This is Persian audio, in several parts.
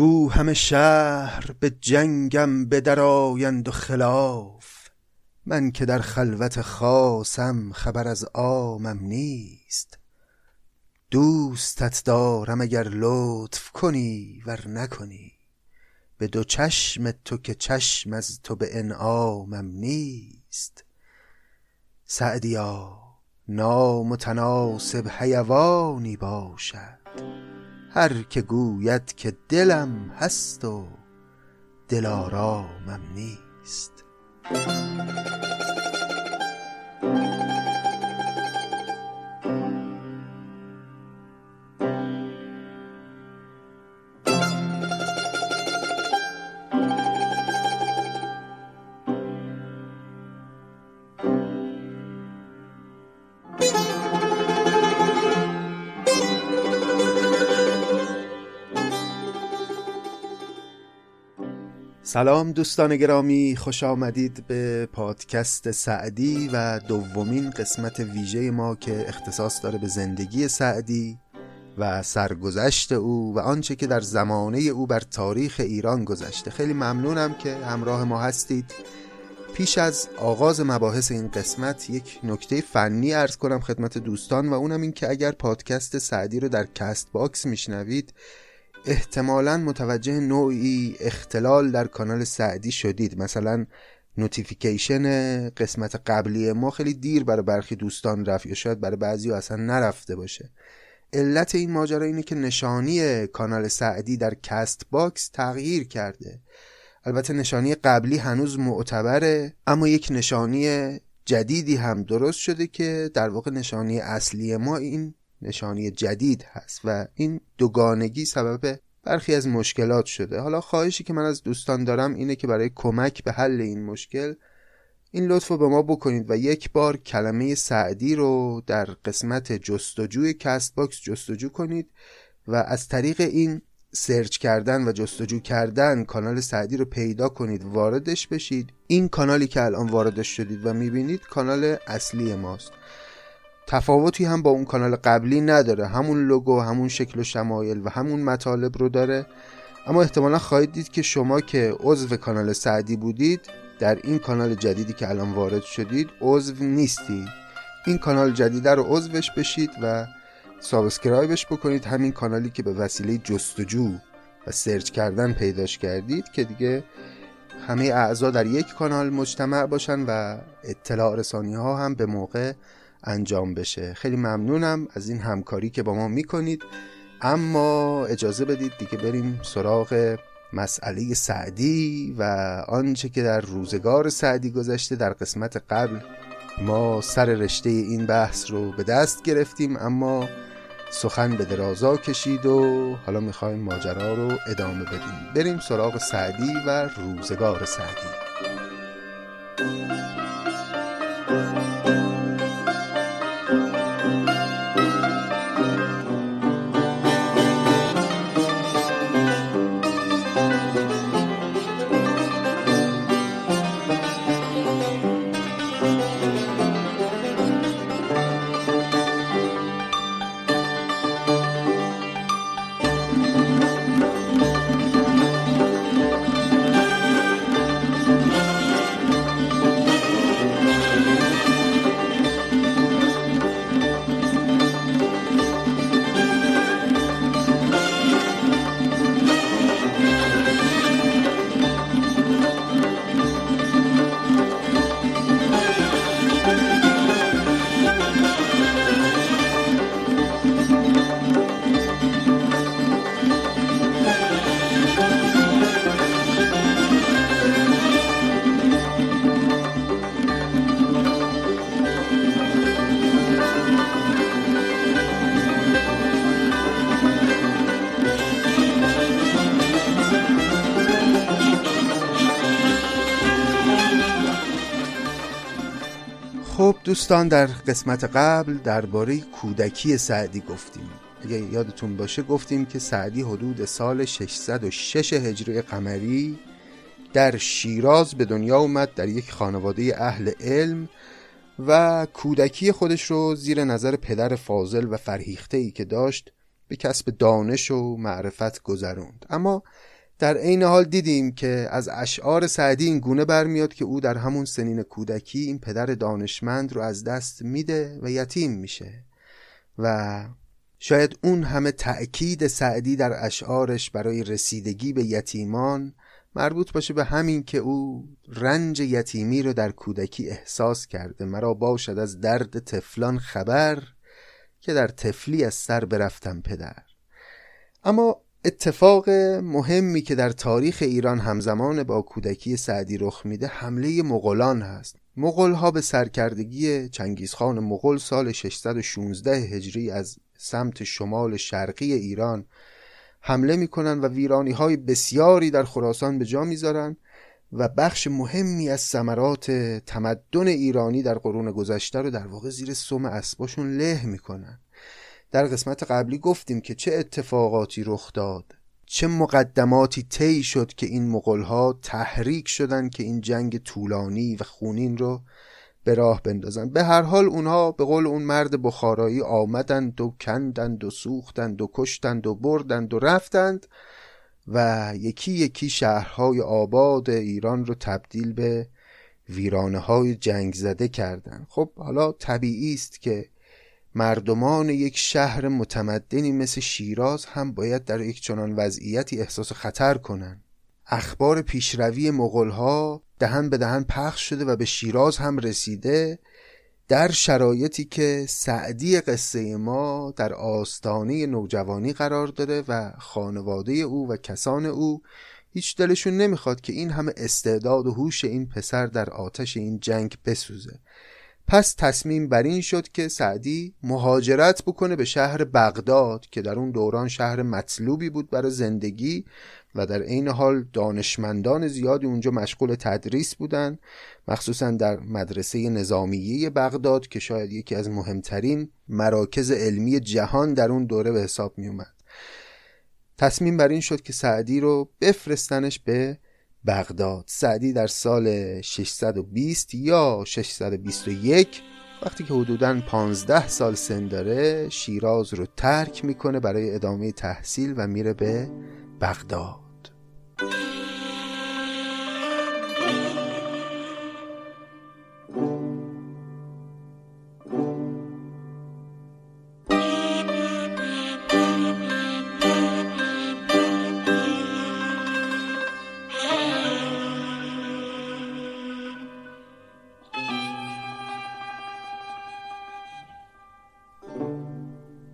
گو همه شهر به جنگم بدرآیند و خلاف، من که در خلوت خاصم خبر از عامم نیست. دوستت دارم اگر لطف کنی ور نکنی، به دو چشم تو که چشم از تو به انعامم نیست. سعدیا نامتناسب حیوانی باشد، هر که گوید که دلم هست و دلارامم نیست. سلام دوستان گرامی، خوش آمدید به پادکست سعدی و دومین قسمت ویژه ما که اختصاص داره به زندگی سعدی و سرگذشت او و آنچه که در زمانه او بر تاریخ ایران گذشته. خیلی ممنونم که همراه ما هستید. پیش از آغاز مباحث این قسمت یک نکته فنی عرض کنم خدمت دوستان، و اونم این که اگر پادکست سعدی رو در کست باکس میشنوید، احتمالاً متوجه نوعی اختلال در کانال سعدی شدید. مثلا نوتیفیکیشن قسمت قبلی ما خیلی دیر برای برخی دوستان رفت، یا شاید برای بعضی اصلا نرفته باشه. علت این ماجرا اینه که نشانی کانال سعدی در کست باکس تغییر کرده. البته نشانی قبلی هنوز معتبره، اما یک نشانی جدیدی هم درست شده که در واقع نشانی اصلی ما این نشانی جدید هست و این دوگانگی سبب برخی از مشکلات شده. حالا خواهشی که من از دوستان دارم اینه که برای کمک به حل این مشکل این لطفو به ما بکنید و یک بار کلمه سعدی رو در قسمت جستجوی کست باکس جستجو کنید و از طریق این سرچ کردن و جستجو کردن کانال سعدی رو پیدا کنید، واردش بشید. این کانالی که الان واردش شدید و میبینید کانال اصلی ماست. تفاوتی هم با اون کانال قبلی نداره، همون لوگو، همون شکل و شمایل و همون مطالب رو داره. اما احتمالا خواهید دید که شما که عضو کانال سعدی بودید در این کانال جدیدی که الان وارد شدید عضو نیستید. این کانال جدید رو عضوش بشید و سابسکرایبش بکنید، همین کانالی که به وسیله جستجو و سرچ کردن پیداش کردید، که دیگه همه اعضا در یک کانال مجتمع باشن و اطلاع رسانی ها هم به موقع انجام بشه. خیلی ممنونم از این همکاری که با ما میکنید. اما اجازه بدید دیگه بریم سراغ مسئله سعدی و آنچه که در روزگار سعدی گذشته. در قسمت قبل ما سر رشته این بحث رو به دست گرفتیم، اما سخن به درازا کشید و حالا میخوایم ماجرا رو ادامه بدیم. بریم سراغ سعدی و روزگار سعدی. دوستان در قسمت قبل درباره کودکی سعدی گفتیم. اگه یادتون باشه گفتیم که سعدی حدود سال 606 هجری قمری در شیراز به دنیا اومد، در یک خانواده اهل علم، و کودکی خودش رو زیر نظر پدر فاضل و فرهیخته‌ای که داشت به کسب دانش و معرفت گذروند. اما در عین حال دیدیم که از اشعار سعدی این گونه برمیاد که او در همون سنین کودکی این پدر دانشمند رو از دست میده و یتیم میشه و شاید اون همه تأکید سعدی در اشعارش برای رسیدگی به یتیمان مربوط باشه به همین که او رنج یتیمی رو در کودکی احساس کرده. مرا باشد از درد طفلان خبر که در طفلی از سر برفتم پدر. اما اتفاق مهمی که در تاریخ ایران همزمان با کودکی سعدی رخ میده حمله مغولان هست. مغول‌ها به سرکردگی چنگیزخان مغول سال 616 هجری از سمت شمال شرقی ایران حمله میکنن و ویرانی‌های بسیاری در خراسان به جا میذارن و بخش مهمی از ثمرات تمدن ایرانی در قرون گذشته رو در واقع زیر سم اسباشون له میکنن. در قسمت قبلی گفتیم که چه اتفاقاتی رخ داد، چه مقدماتی طی شد که این مغول‌ها تحریک شدن که این جنگ طولانی و خونین رو به راه بندازن. به هر حال اونها به قول اون مرد بخارایی آمدند و کندند و سوختند و کشتند و بردند و رفتند و یکی یکی شهرهای آباد ایران رو تبدیل به ویرانه‌های جنگ زده کردند. خب حالا طبیعی است که مردمان یک شهر متمدنی مثل شیراز هم باید در یک چنان وضعیتی احساس خطر کنند. اخبار پیشروی مغول‌ها دهن به دهن پخش شده و به شیراز هم رسیده در شرایطی که سعدی قصه ما در آستانه نوجوانی قرار داره و خانواده او و کسان او هیچ دلشون نمیخواد که این همه استعداد و هوش این پسر در آتش این جنگ بسوزه. پس تصمیم بر این شد که سعدی مهاجرت بکنه به شهر بغداد که در اون دوران شهر مطلوبی بود برای زندگی و در عین حال دانشمندان زیادی اونجا مشغول تدریس بودن، مخصوصا در مدرسه نظامیه بغداد که شاید یکی از مهمترین مراکز علمی جهان در اون دوره به حساب می اومد. تصمیم بر این شد که سعدی رو بفرستنش به بغداد. سعدی در سال 620 یا 621 وقتی که حدوداً 15 سال سن داره شیراز رو ترک میکنه برای ادامه تحصیل و میره به بغداد.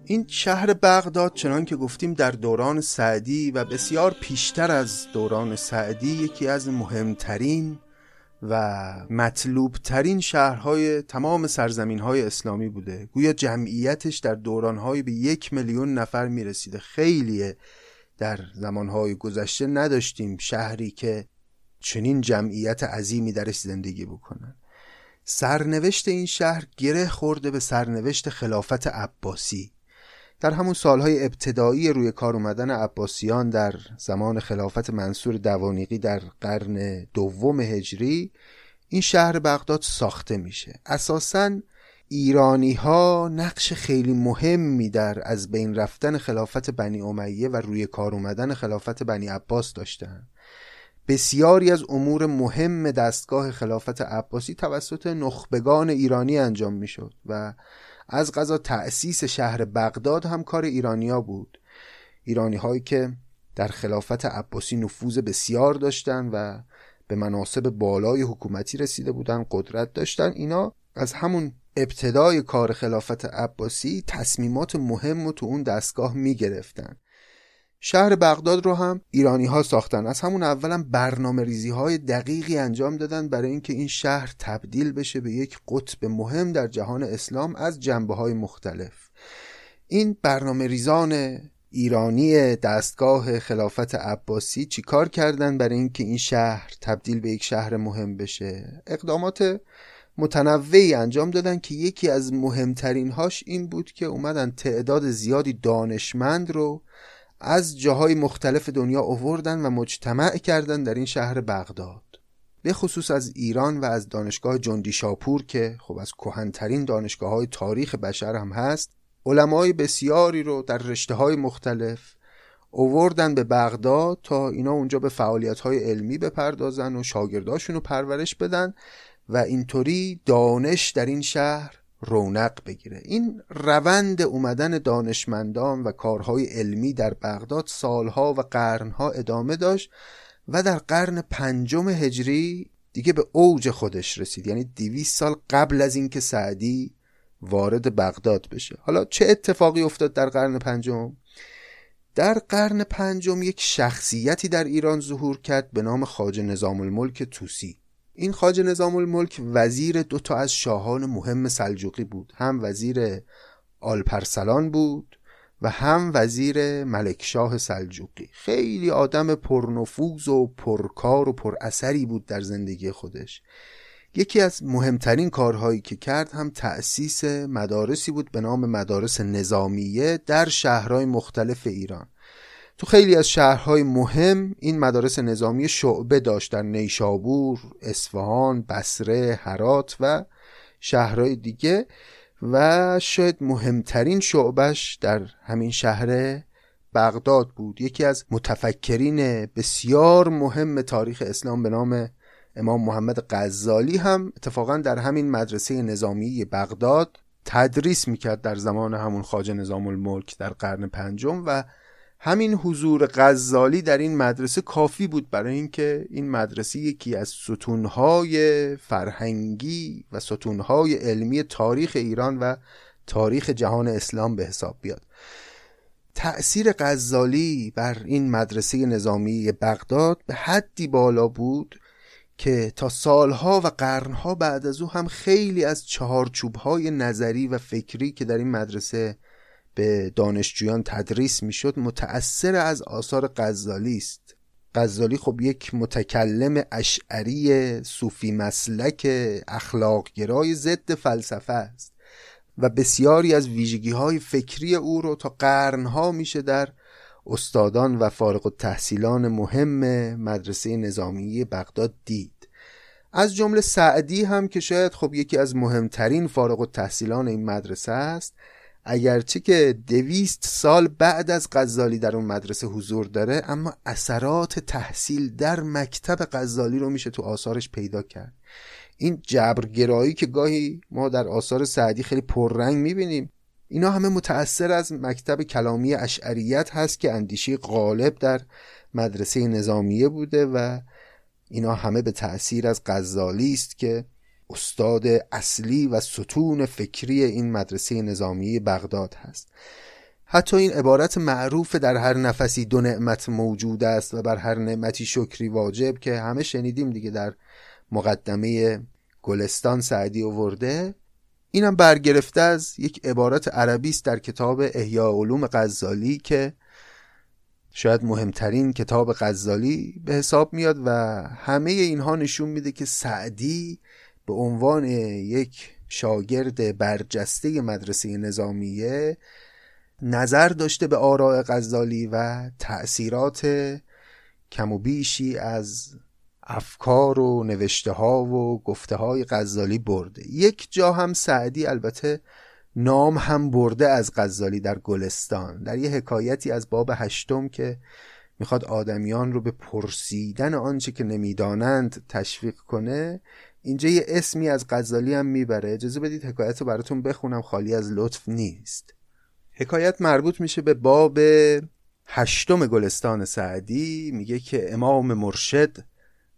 این شهر بغداد چنان که گفتیم در دوران سعدی و بسیار پیشتر از دوران سعدی یکی از مهمترین و مطلوبترین شهرهای تمام سرزمینهای اسلامی بوده. گویا جمعیتش در دورانهای به 1,000,000 نفر میرسیده. خیلیه، در زمانهای گذشته نداشتیم شهری که چنین جمعیت عظیمی درش زندگی بکنن. سرنوشت این شهر گره خورده به سرنوشت خلافت عباسی. در همون سالهای ابتدایی روی کار اومدن عباسیان در زمان خلافت منصور دوانیقی در قرن دوم هجری این شهر بغداد ساخته میشه. اساساً ایرانی‌ها نقش خیلی مهمی در از بین رفتن خلافت بنی امیه و روی کار اومدن خلافت بنی عباس داشتن. بسیاری از امور مهم دستگاه خلافت عباسی توسط نخبگان ایرانی انجام میشد و از قضا تأسیس شهر بغداد هم کار ایرانی‌ها بود. ایرانی‌هایی که در خلافت عباسی نفوذ بسیار داشتند و به مناصب بالای حکومتی رسیده بودند، قدرت داشتند. اینا از همون ابتدای کار خلافت عباسی تصمیمات مهم رو تو اون دستگاه می‌گرفتن. شهر بغداد رو هم ایرانی‌ها ساختن. از همون اولم برنامه‌ریزی‌های دقیقی انجام دادن برای اینکه این شهر تبدیل بشه به یک قطب مهم در جهان اسلام از جنبه‌های مختلف. این برنامه‌ریزان ایرانی دستگاه خلافت عباسی چیکار کردن برای اینکه این شهر تبدیل به یک شهر مهم بشه؟ اقدامات متنوعی انجام دادن که یکی از مهمترین هاش این بود که اومدن تعداد زیادی دانشمند رو از جاهای مختلف دنیا آوردن و مجتمع کردن در این شهر بغداد، به خصوص از ایران و از دانشگاه جندی شاپور که خب از کهن‌ترین دانشگاه‌های تاریخ بشر هم هست علمای بسیاری رو در رشته‌های مختلف آوردن به بغداد تا اینا اونجا به فعالیت‌های علمی بپردازن و شاگرداشون رو پرورش بدن و اینطوری دانش در این شهر رونق بگیره. این روند اومدن دانشمندان و کارهای علمی در بغداد سالها و قرنها ادامه داشت و در قرن پنجم هجری دیگه به اوج خودش رسید، یعنی 200 سال قبل از اینکه سعدی وارد بغداد بشه. حالا چه اتفاقی افتاد در قرن پنجم؟ در قرن پنجم یک شخصیتی در ایران ظهور کرد به نام خواجه نظام الملک طوسی. این خواجه نظام الملک وزیر دو تا از شاهان مهم سلجوقی بود، هم وزیر آلپرسلان بود و هم وزیر ملکشاه سلجوقی. خیلی آدم پرنفوذ و پرکار و پراثری بود در زندگی خودش. یکی از مهمترین کارهایی که کرد هم تأسیس مدارسی بود به نام مدارس نظامیه در شهرهای مختلف ایران. تو خیلی از شهرهای مهم این مدارس نظامی شعبه داشت، در نیشابور، اصفهان، بصره، هرات و شهرهای دیگه، و شاید مهمترین شعبش در همین شهر بغداد بود. یکی از متفکرین بسیار مهم تاریخ اسلام به نام امام محمد غزالی هم اتفاقا در همین مدرسه نظامی بغداد تدریس میکرد در زمان همون خواجه نظام الملک در قرن پنجم، و همین حضور غزالی در این مدرسه کافی بود برای اینکه این مدرسه یکی از ستونهای فرهنگی و ستونهای علمی تاریخ ایران و تاریخ جهان اسلام به حساب بیاد. تأثیر غزالی بر این مدرسه نظامی بغداد به حدی بالا بود که تا سالها و قرنها بعد از او هم خیلی از چهارچوبهای نظری و فکری که در این مدرسه به دانشجویان تدریس میشد متأثر از آثار غزالی است. غزالی خب یک متکلم اشعری صوفی مسلک اخلاق گرای ضد فلسفه است و بسیاری از ویژگی های فکری او رو تا قرنها میشه در استادان و فارغ التحصیلان مهم مدرسه نظامی بغداد دید. از جمله سعدی هم که شاید خب یکی از مهمترین فارغ التحصیلان این مدرسه است، اگرچه که 200 سال بعد از غزالی در اون مدرسه حضور داره، اما اثرات تحصیل در مکتب غزالی رو میشه تو آثارش پیدا کرد. این جبرگرایی که گاهی ما در آثار سعدی خیلی پررنگ میبینیم، اینا همه متأثر از مکتب کلامی اشعریت هست که اندیشه غالب در مدرسه نظامیه بوده و اینا همه به تأثیر از غزالی است که استاد اصلی و ستون فکری این مدرسه نظامی بغداد هست. حتی این عبارت معروف در هر نفسی 2 نعمت موجود است و بر هر نعمتی شکری واجب که همه شنیدیم دیگه، در مقدمه گلستان سعدی آورده، اینم برگرفته از یک عبارت عربی است در کتاب احیاء علوم غزالی که شاید مهمترین کتاب غزالی به حساب میاد و همه اینها نشون میده که سعدی به عنوان یک شاگرد برجسته مدرسه نظامیه نظر داشته به آراء غزالی و تأثیرات کم و بیشی از افکار و نوشته ها و گفته های غزالی برده. یک جا هم سعدی البته نام هم برده از غزالی در گلستان، در یه حکایتی از باب 8 که میخواد آدمیان رو به پرسیدن آنچه که نمیدانند تشویق کنه، اینجا یه اسمی از غزالی هم میبره. اجازه بدید حکایت رو براتون بخونم، خالی از لطف نیست. حکایت مربوط میشه به باب 8 گلستان سعدی. میگه که امام مرشد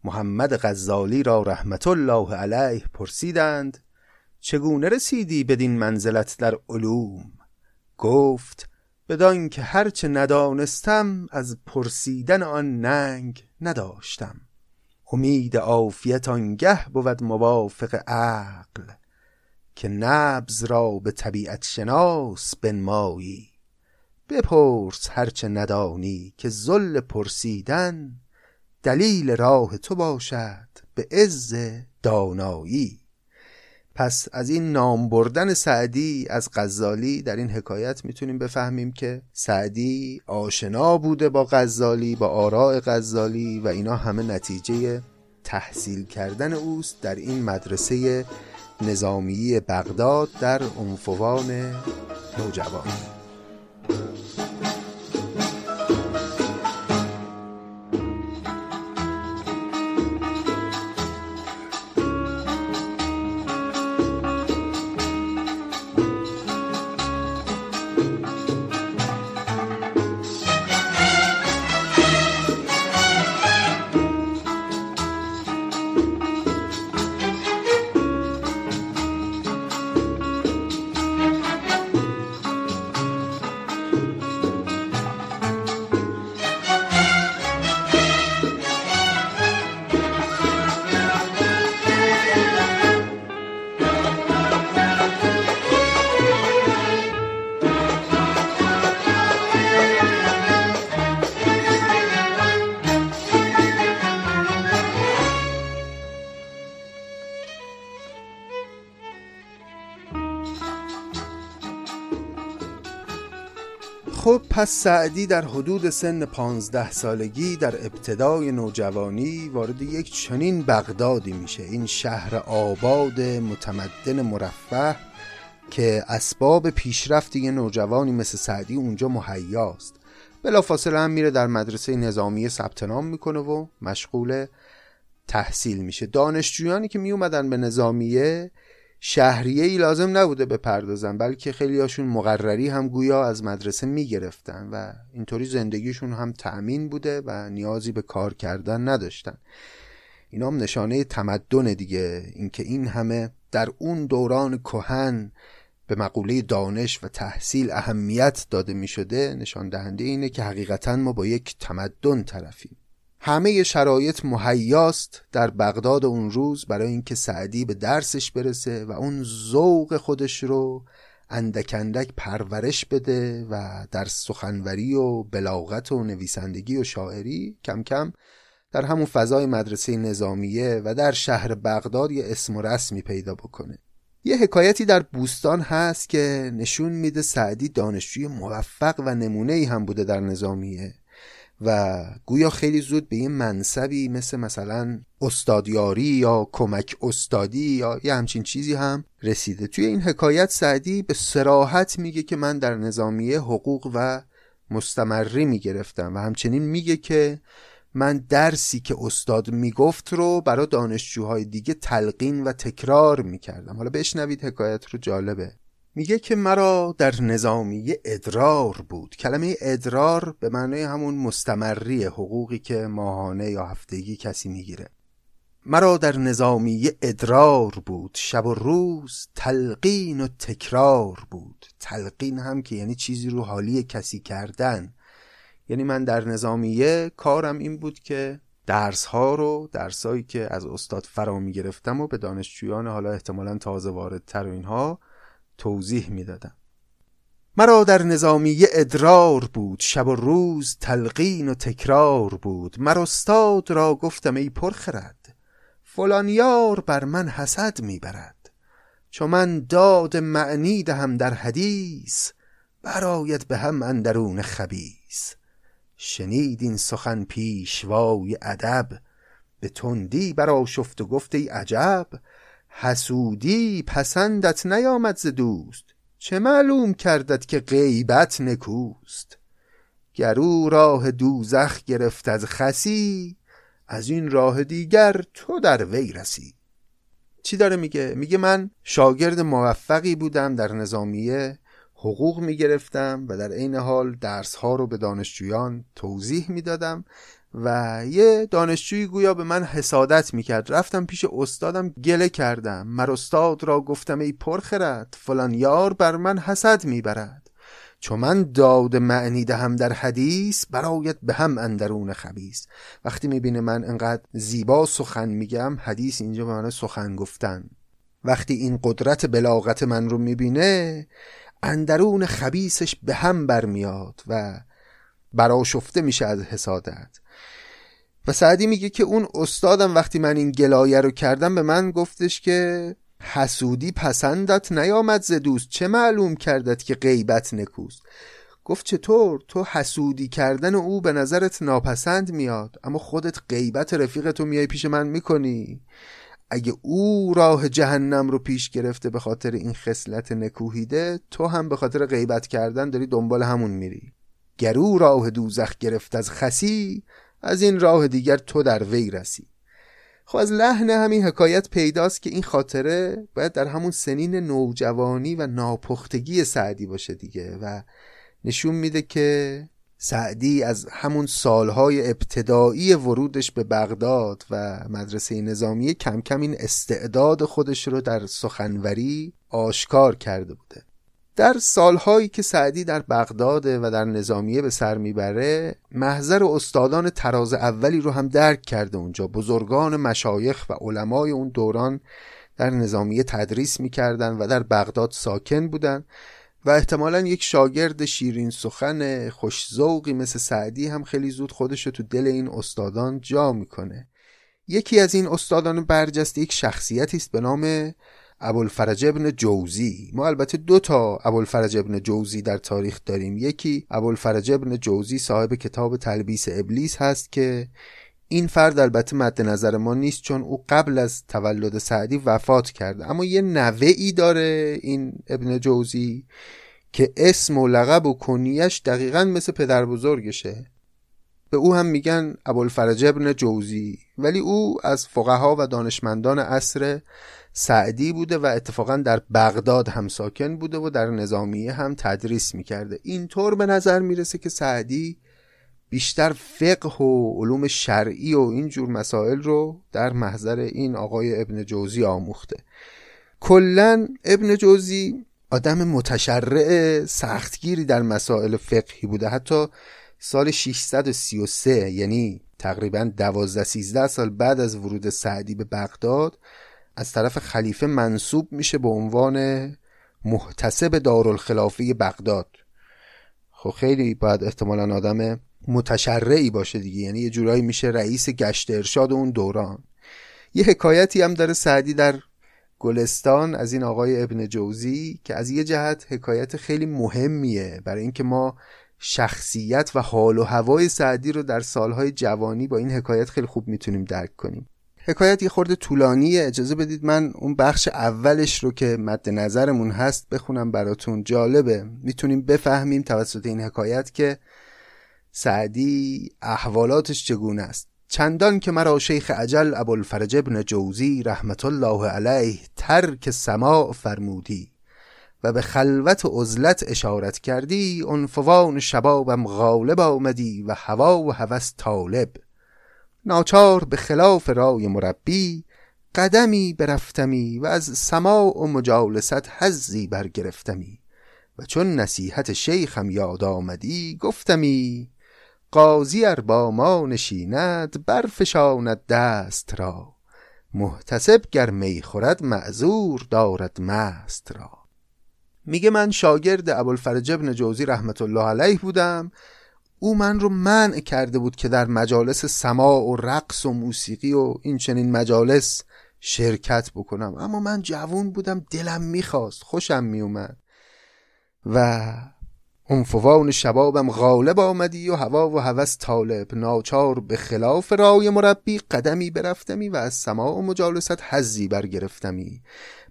محمد غزالی را رحمت الله علیه پرسیدند چگونه رسیدی بدین منزلت در علوم؟ گفت بدان که هرچه ندانستم از پرسیدن آن ننگ نداشتم. امید عافیت آنگه بود موافق عقل که نبض را به طبیعت شناس بنمایی. بپرس هرچه ندانی که ذل پرسیدن دلیل راه تو باشد به عز دانایی. پس از این نام بردن سعدی از غزالی در این حکایت میتونیم بفهمیم که سعدی آشنا بوده با غزالی، با آراء غزالی، و اینا همه نتیجه تحصیل کردن اوست در این مدرسه نظامی بغداد در عنفوان نوجوان. خب پس سعدی در حدود سن 15 سالگی در ابتدای نوجوانی وارد یک چنین بغدادی میشه، این شهر آباد متمدن مرفه که اسباب پیشرفت یه نوجوانی مثل سعدی اونجا مهیاست. بلافاصله هم میره در مدرسه نظامیه ثبت نام میکنه و مشغول تحصیل میشه. دانشجویانی که میومدن به نظامیه شهریه‌ای لازم نبوده بپردازن، بلکه خیلی هاشون مقرری هم گویا از مدرسه میگرفتن و اینطوری زندگیشون هم تأمین بوده و نیازی به کار کردن نداشتن. اینا هم نشانه تمدن دیگه، اینکه این همه در اون دوران کهن به مقوله دانش و تحصیل اهمیت داده میشده نشان دهنده اینه که حقیقتاً ما با یک تمدن طرفیم. همه شرایط مهیاست در بغداد اون روز برای اینکه سعدی به درسش برسه و اون ذوق خودش رو اندک اندک پرورش بده و در سخنوری و بلاغت و نویسندگی و شاعری کم کم در همون فضای مدرسه نظامیه و در شهر بغداد یه اسم و رسمی پیدا بکنه. یه حکایتی در بوستان هست که نشون میده سعدی دانشجوی موفق و نمونه‌ای هم بوده در نظامیه و گویا خیلی زود به یه منصبی مثلا استادیاری یا کمک استادی یا یه همچین چیزی هم رسیده. توی این حکایت سعدی به صراحت میگه که من در نظامیه حقوق و مستمری میگرفتم و همچنین میگه که من درسی که استاد میگفت رو برای دانشجوهای دیگه تلقین و تکرار میکردم. حالا بشنوید حکایت رو، جالبه. میگه که مرا در نظامیه ادرار بود. کلمه ادرار به معنای همون مستمری، حقوقی که ماهانه یا هفتگی کسی میگیره. مرا در نظامیه ادرار بود، شب و روز تلقین و تکرار بود. تلقین هم که یعنی چیزی رو حالی کسی کردن، یعنی من در نظامیه کارم این بود که درسایی که از استاد فرا میگرفتم و به دانشجویان حالا احتمالاً تازه واردتر و اینها توضیح می دادم. مرا در نظامیه ادرار بود، شب و روز تلقین و تکرار بود. مرا استاد را گفتم ای پرخرد، فلانیار بر من حسد می برد. چون من داد معنی دهم در حدیث، براید به هم اندرون خبیث. شنید این سخن پیشوای ادب، به تندی برا شفت و گفت ای عجب. حسودی پسندت نیامد ز دوست، چه معلوم کردت که غیبت نکوست. گر او راه دوزخ گرفت از خسی، از این راه دیگر تو در وی رسی. چی داره میگه؟ میگه من شاگرد موفقی بودم در نظامیه، حقوق میگرفتم و در عین حال درسها رو به دانشجویان توضیح میدادم و یه دانشجوی گویا به من حسادت میکرد. رفتم پیش استادم گله کردم. مر استاد را گفتم ای پرخرد، فلان یار بر من حسد میبرد. چون من داد معنی دهم در حدیث، برایت به هم اندرون خبیث. وقتی میبینه من انقدر زیبا سخن میگم، حدیث اینجا به معنی سخن گفتن، وقتی این قدرت بلاغت من رو میبینه اندرون خبیثش به هم برمیاد و برآشفته میشه از حسادت. و سعدی میگه که اون استادم وقتی من این گلایه رو کردم به من گفتش که حسودی پسندت نیامد ز دوست، چه معلوم کردت که غیبت نکوست. گفت چطور؟ تو حسودی کردن او به نظرت ناپسند میاد، اما خودت غیبت رفیقتو میای پیش من میکنی. اگه او راه جهنم رو پیش گرفته به خاطر این خصلت نکوهیده، تو هم به خاطر غیبت کردن داری دنبال همون میری. گرو راه دوزخ گرفت از خسی، از این راه دیگر تو در وی رسی. خب از لحن همین حکایت پیداست که این خاطره باید در همون سنین نوجوانی و ناپختگی سعدی باشه دیگه، و نشون میده که سعدی از همون سالهای ابتدایی ورودش به بغداد و مدرسه نظامیه کم کم این استعداد خودش رو در سخنوری آشکار کرده بوده. در سالهایی که سعدی در بغداد و در نظامیه به سر میبره، محضر استادان تراز اولی رو هم درک کرده. اونجا بزرگان مشایخ و علمای اون دوران در نظامیه تدریس میکردن و در بغداد ساکن بودن و احتمالاً یک شاگرد شیرین سخن خوش‌ذوقی مثل سعدی هم خیلی زود خودش رو تو دل این استادان جا میکنه. یکی از این استادان برجسته یک شخصیتی است به نام ابوالفرج ابن جوزی. ما البته دو تا ابوالفرج ابن جوزی در تاریخ داریم. یکی ابوالفرج ابن جوزی صاحب کتاب تلبیس ابلیس هست که این فرد البته مد نظر ما نیست، چون او قبل از تولد سعدی وفات کرده، اما یه نوه‌ای داره این ابن جوزی که اسم و لقب و کنیش دقیقاً مثل پدر بزرگشه. به او هم میگن ابوالفرج ابن جوزی، ولی او از فقها و دانشمندان عصر سعدی بوده و اتفاقاً در بغداد هم ساکن بوده و در نظامیه هم تدریس میکرده. اینطور به نظر میرسه که سعدی بیشتر فقه و علوم شرعی و اینجور مسائل رو در محضر این آقای ابن جوزی آموخته. کلن ابن جوزی آدم متشرع سختگیری در مسائل فقهی بوده. حتی سال 633، یعنی تقریباً 12-13 سال بعد از ورود سعدی به بغداد، از طرف خلیفه منصوب میشه به عنوان محتسب دارالخلافه بغداد. خب خیلی بعد احتمالاً آدم متشرعی باشه دیگه، یعنی یه جورایی میشه رئیس گشت ارشاد اون دوران. یه حکایتی هم داره سعدی در گلستان از این آقای ابن جوزی که از یه جهت حکایت خیلی مهمیه، برای اینکه ما شخصیت و حال و هوای سعدی رو در سالهای جوانی با این حکایت خیلی خوب میتونیم درک کنیم. حکایت یه خورده طولانیه، اجازه بدید من اون بخش اولش رو که مد نظرمون هست بخونم براتون. جالبه، میتونیم بفهمیم توسط این حکایت که سعدی احوالاتش چگونه است. چندان که مرا شیخ اجل ابوالفرج ابن جوزی رحمت الله علیه ترک سماع فرمودی و به خلوت و عزلت اشارت کردی، انفوان شبابم غالب آمدی و هوا و هوس طالب، ناچار به خلاف رای مربی قدمی برفتمی و از سماع و مجالست حظی برگرفتمی و چون نصیحت شیخم یاد آمدی گفتمی، قاضی ار با ما نشیند برفشاند دست را، محتسب گر می خورد معذور دارد مست را. میگه من شاگرد ابوالفرج ابن جوزی رحمت الله علیه بودم، او من رو منع کرده بود که در مجالس سماع و رقص و موسیقی و این چنین مجالس شرکت بکنم، اما من جوان بودم، دلم میخواست، خوشم میومد و انفوان شبابم غالب آمدی و هوا و هوس طالب، ناچار به خلاف رای مربی قدمی برفتمی و از سماع و مجالست حظی برگرفتمی.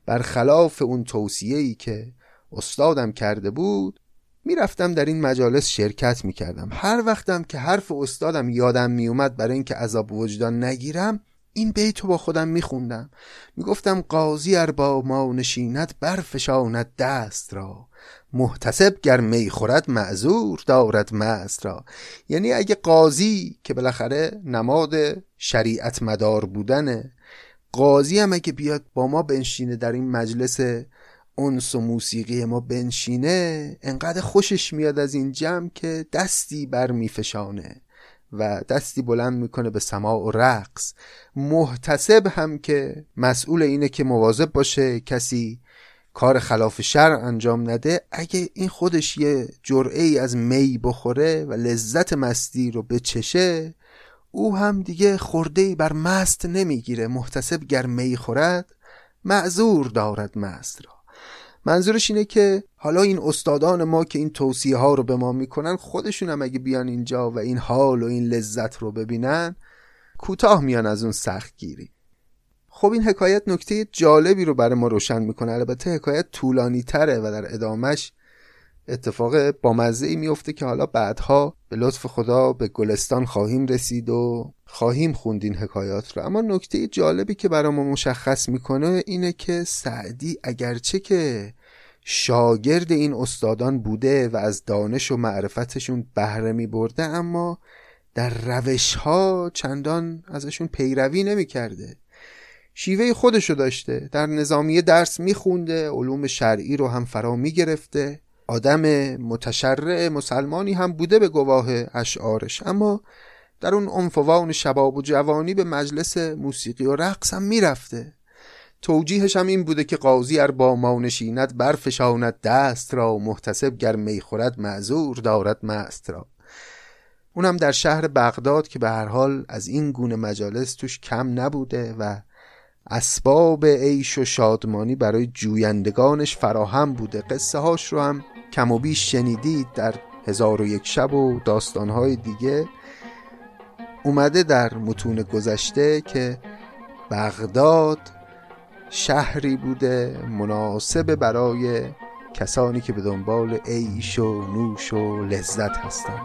برخلاف اون توصیه‌ای که استادم کرده بود میرفتم در این مجالس شرکت میکردم. هر وقتم که حرف استادم یادم میومد، برای اینکه عذاب وجدان نگیرم، این بیتو با خودم میخوندم، میگفتم قاضی ار با ما نشیند برفشاند دست را، محتسب گر می خورد معذور دارد مست را. یعنی اگه قاضی که بالاخره نماد شریعت مدار بودنه، قاضی هم اگه بیاد با ما بنشینه در این مجلس انس و موسیقی ما بنشینه، انقدر خوشش میاد از این جمع که دستی بر میفشانه و دستی بلند میکنه به سماع و رقص. محتسب هم که مسئول اینه که مواظب باشه کسی کار خلاف شرع انجام نده، اگه این خودش یه جرعه‌ای از می بخوره و لذت مستی رو بچشه، او هم دیگه خورده‌ای بر مست نمیگیره. محتسب گر می خورد معذور دارد مست را. منظورش اینه که حالا این استادان ما که این توصیه ها رو به ما میکنن، خودشون هم اگه بیان اینجا و این حال و این لذت رو ببینن، کوتاه میان از اون سختگیری. خب این حکایت نکته جالبی رو برای ما روشن میکنه. البته حکایت طولانی تره و در ادامش اتفاق بامزه‌ای میفته که حالا بعدها به لطف خدا به گلستان خواهیم رسید و خواهیم خوند این حکایات رو. اما نکته جالبی که برای ما مشخص میکنه اینه که سعدی اگرچه که شاگرد این استادان بوده و از دانش و معرفتشون بهره میبرده، اما در روش‌ها چندان ازشون پیروی نمی‌کرده. شیوه خودشو داشته، در نظامیه درس میخونده، علوم شرعی رو هم فرا میگرفته، آدم متشرع مسلمانی هم بوده به گواه اشعارش، اما در اون انفوان شباب و جوانی به مجلس موسیقی و رقص هم میرفته. توجیهش هم این بوده که قاضی ار با ما نشیند برفشاند دست را، محتسب گر می خورد معذور دارد مست را. اونم در شهر بغداد که به هر حال از این گونه مجالس توش کم نبوده و اسباب عیش و شادمانی برای جویندگانش فراهم بوده. قصه هاش رو هم کم و بیش شنیدید در 1001 شب و داستانهای دیگه. اومده در متون گذشته که بغداد شهری بوده مناسب برای کسانی که به دنبال عیش و نوش و لذت هستند.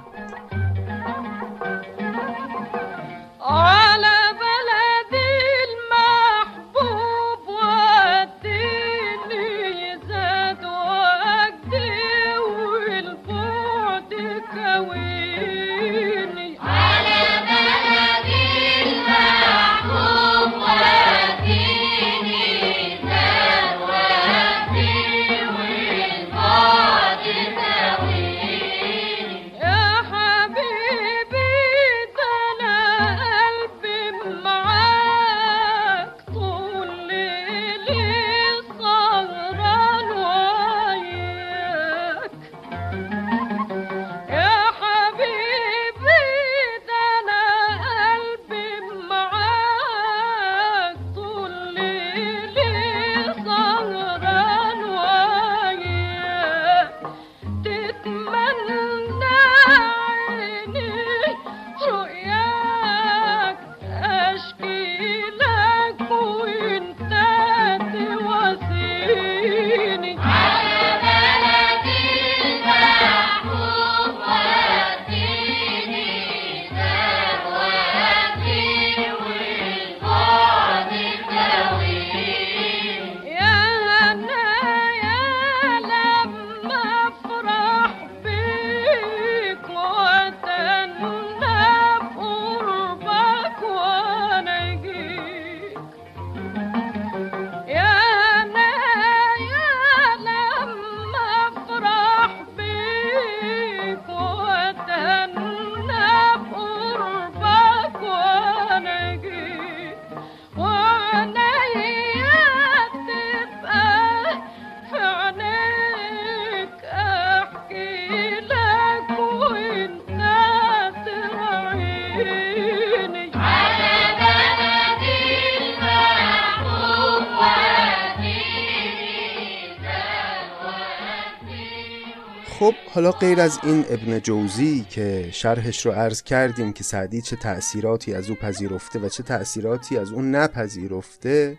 خب حالا غیر از این ابن جوزی که شرحش رو عرض کردیم که سعدی چه تأثیراتی از او پذیرفته و چه تأثیراتی از اون نپذیرفته،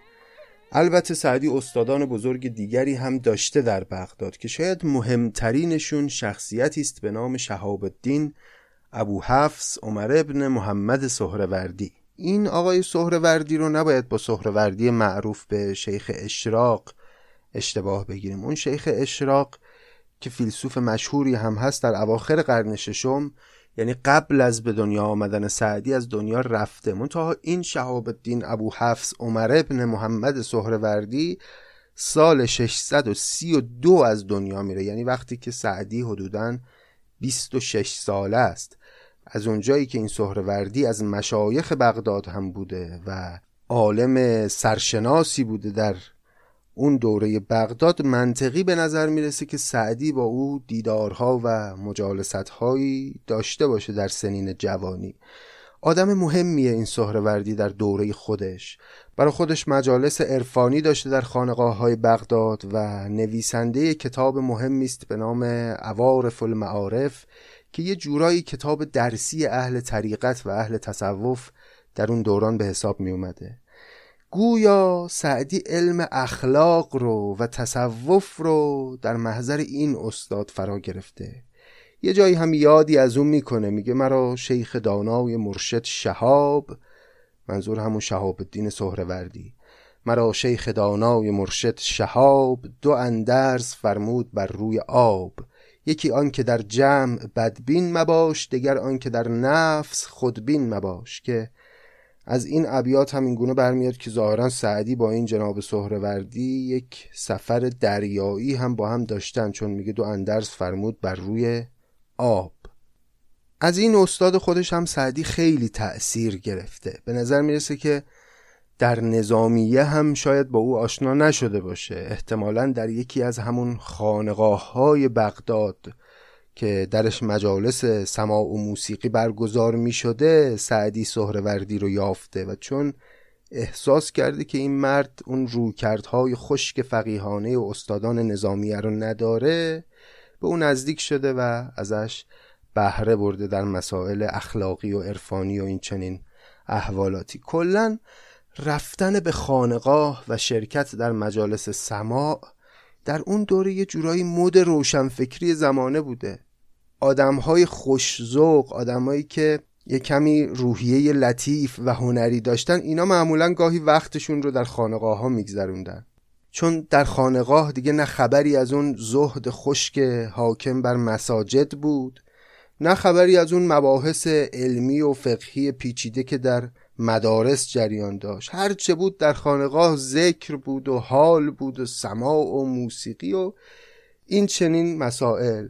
البته سعدی استادان بزرگ دیگری هم داشته در بغداد که شاید مهمترینشون شخصیتی است به نام شهاب الدین ابو حفص عمر ابن محمد سهروردی. این آقای سهروردی رو نباید با سهروردی معروف به شیخ اشراق اشتباه بگیریم. اون شیخ اشراق که فیلسوف مشهوری هم هست در اواخر قرن ششم، یعنی قبل از به دنیا آمدن سعدی، از دنیا رفته. منتها این شهاب الدین ابو حفص عمر ابن محمد سهروردی سال 632 از دنیا میره، یعنی وقتی که سعدی حدوداً 26 ساله است. از اونجایی که این سهروردی از مشایخ بغداد هم بوده و عالم سرشناسی بوده در اون دوره بغداد، منطقی به نظر میرسه که سعدی با او دیدارها و مجالستهایی داشته باشه در سنین جوانی. آدم مهمیه این سهروردی در دوره خودش. برای خودش مجالس عرفانی داشته در خانقاه‌های بغداد و نویسنده کتاب مهمی است به نام عوارف المعارف که یه جورایی کتاب درسی اهل طریقت و اهل تصوف در اون دوران به حساب می اومده. گویا سعدی علم اخلاق رو و تصوف رو در محضر این استاد فرا گرفته. یه جایی هم یادی از اون میکنه، میگه مرا شیخ دانای مرشد شهاب، منظور همون شهاب الدین سهروردی، مرا شیخ دانای مرشد شهاب دو اندرز فرمود بر روی آب، یکی آن که در جمع بدبین مباش، دیگر آن که در نفس خودبین مباش. که از این ابیات هم اینگونه برمیاد که ظاهرا سعدی با این جناب سهروردی یک سفر دریایی هم با هم داشتن، چون میگه دو اندرز فرمود بر روی آب. از این استاد خودش هم سعدی خیلی تأثیر گرفته. به نظر میرسه که در نظامیه هم شاید با او آشنا نشده باشه، احتمالاً در یکی از همون خانقاه‌های بغداد که درش مجالس سماع و موسیقی برگزار می شده سعدی سهروردی رو یافته و چون احساس کرده که این مرد اون رویکردهای خشک فقیهانه و استادان نظامیه رو نداره، به اون نزدیک شده و ازش بهره برده در مسائل اخلاقی و عرفانی و این چنین احوالاتی. کلاً رفتن به خانقاه و شرکت در مجالس سماع در اون دوره یه جورایی مد روشنفکری زمانه بوده. آدم‌های خوش‌ذوق، آدم‌هایی که یه کمی روحیه لطیف و هنری داشتن، اینا معمولاً گاهی وقتشون رو در خانقاه‌ها می‌گذروندن، چون در خانقاه دیگه نه خبری از اون زهد خشک حاکم بر مساجد بود، نه خبری از اون مباحث علمی و فقهی پیچیده که در مدارس جریان داشت. هر چه بود در خانقاه ذکر بود و حال بود و سماع و موسیقی و این چنین مسائل.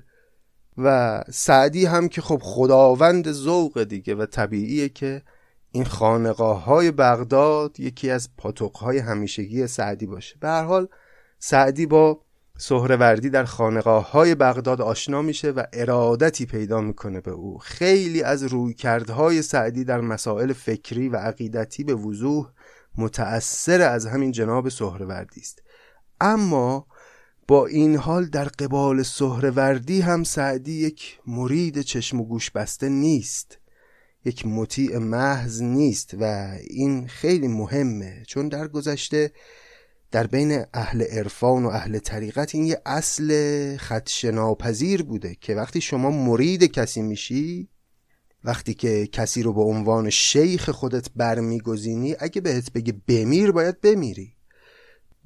و سعدی هم که خب خداوند ذوق دیگه و طبیعیه که این خانقاه‌های بغداد یکی از پاتوق‌های همیشگی سعدی باشه. به هر حال سعدی با سهروردی در خانقاه‌های بغداد آشنا میشه و ارادتی پیدا میکنه به او. خیلی از رویکردهای سعدی در مسائل فکری و عقیدتی به وضوح متأثر از همین جناب سهروردی است. اما با این حال در قبال سهروردی هم سعدی یک مرید چشم و گوش بسته نیست، یک مطیع محض نیست و این خیلی مهمه، چون در گذشته در بین اهل عرفان و اهل طریقت این یه اصل خدشه‌ناپذیر بوده که وقتی شما مرید کسی میشی، وقتی که کسی رو به عنوان شیخ خودت برمیگزینی، اگه بهت بگه بمیر باید بمیری،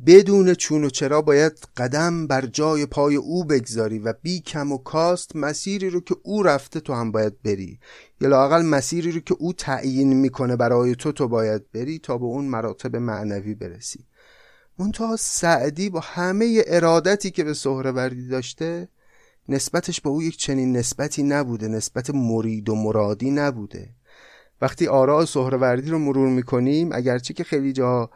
بدون چون و چرا باید قدم بر جای پای او بگذاری و بی کم و کاست مسیری رو که او رفته تو هم باید بری، یا لااقل مسیری رو که او تعیین میکنه برای تو باید بری تا به اون مراتب معنوی برسی. منتها سعدی با همه ارادتی که به سهروردی داشته، نسبتش با او یک چنین نسبتی نبوده، نسبت مرید و مرادی نبوده. وقتی آراء سهروردی رو مرور میکنیم، اگرچه که خیلی جا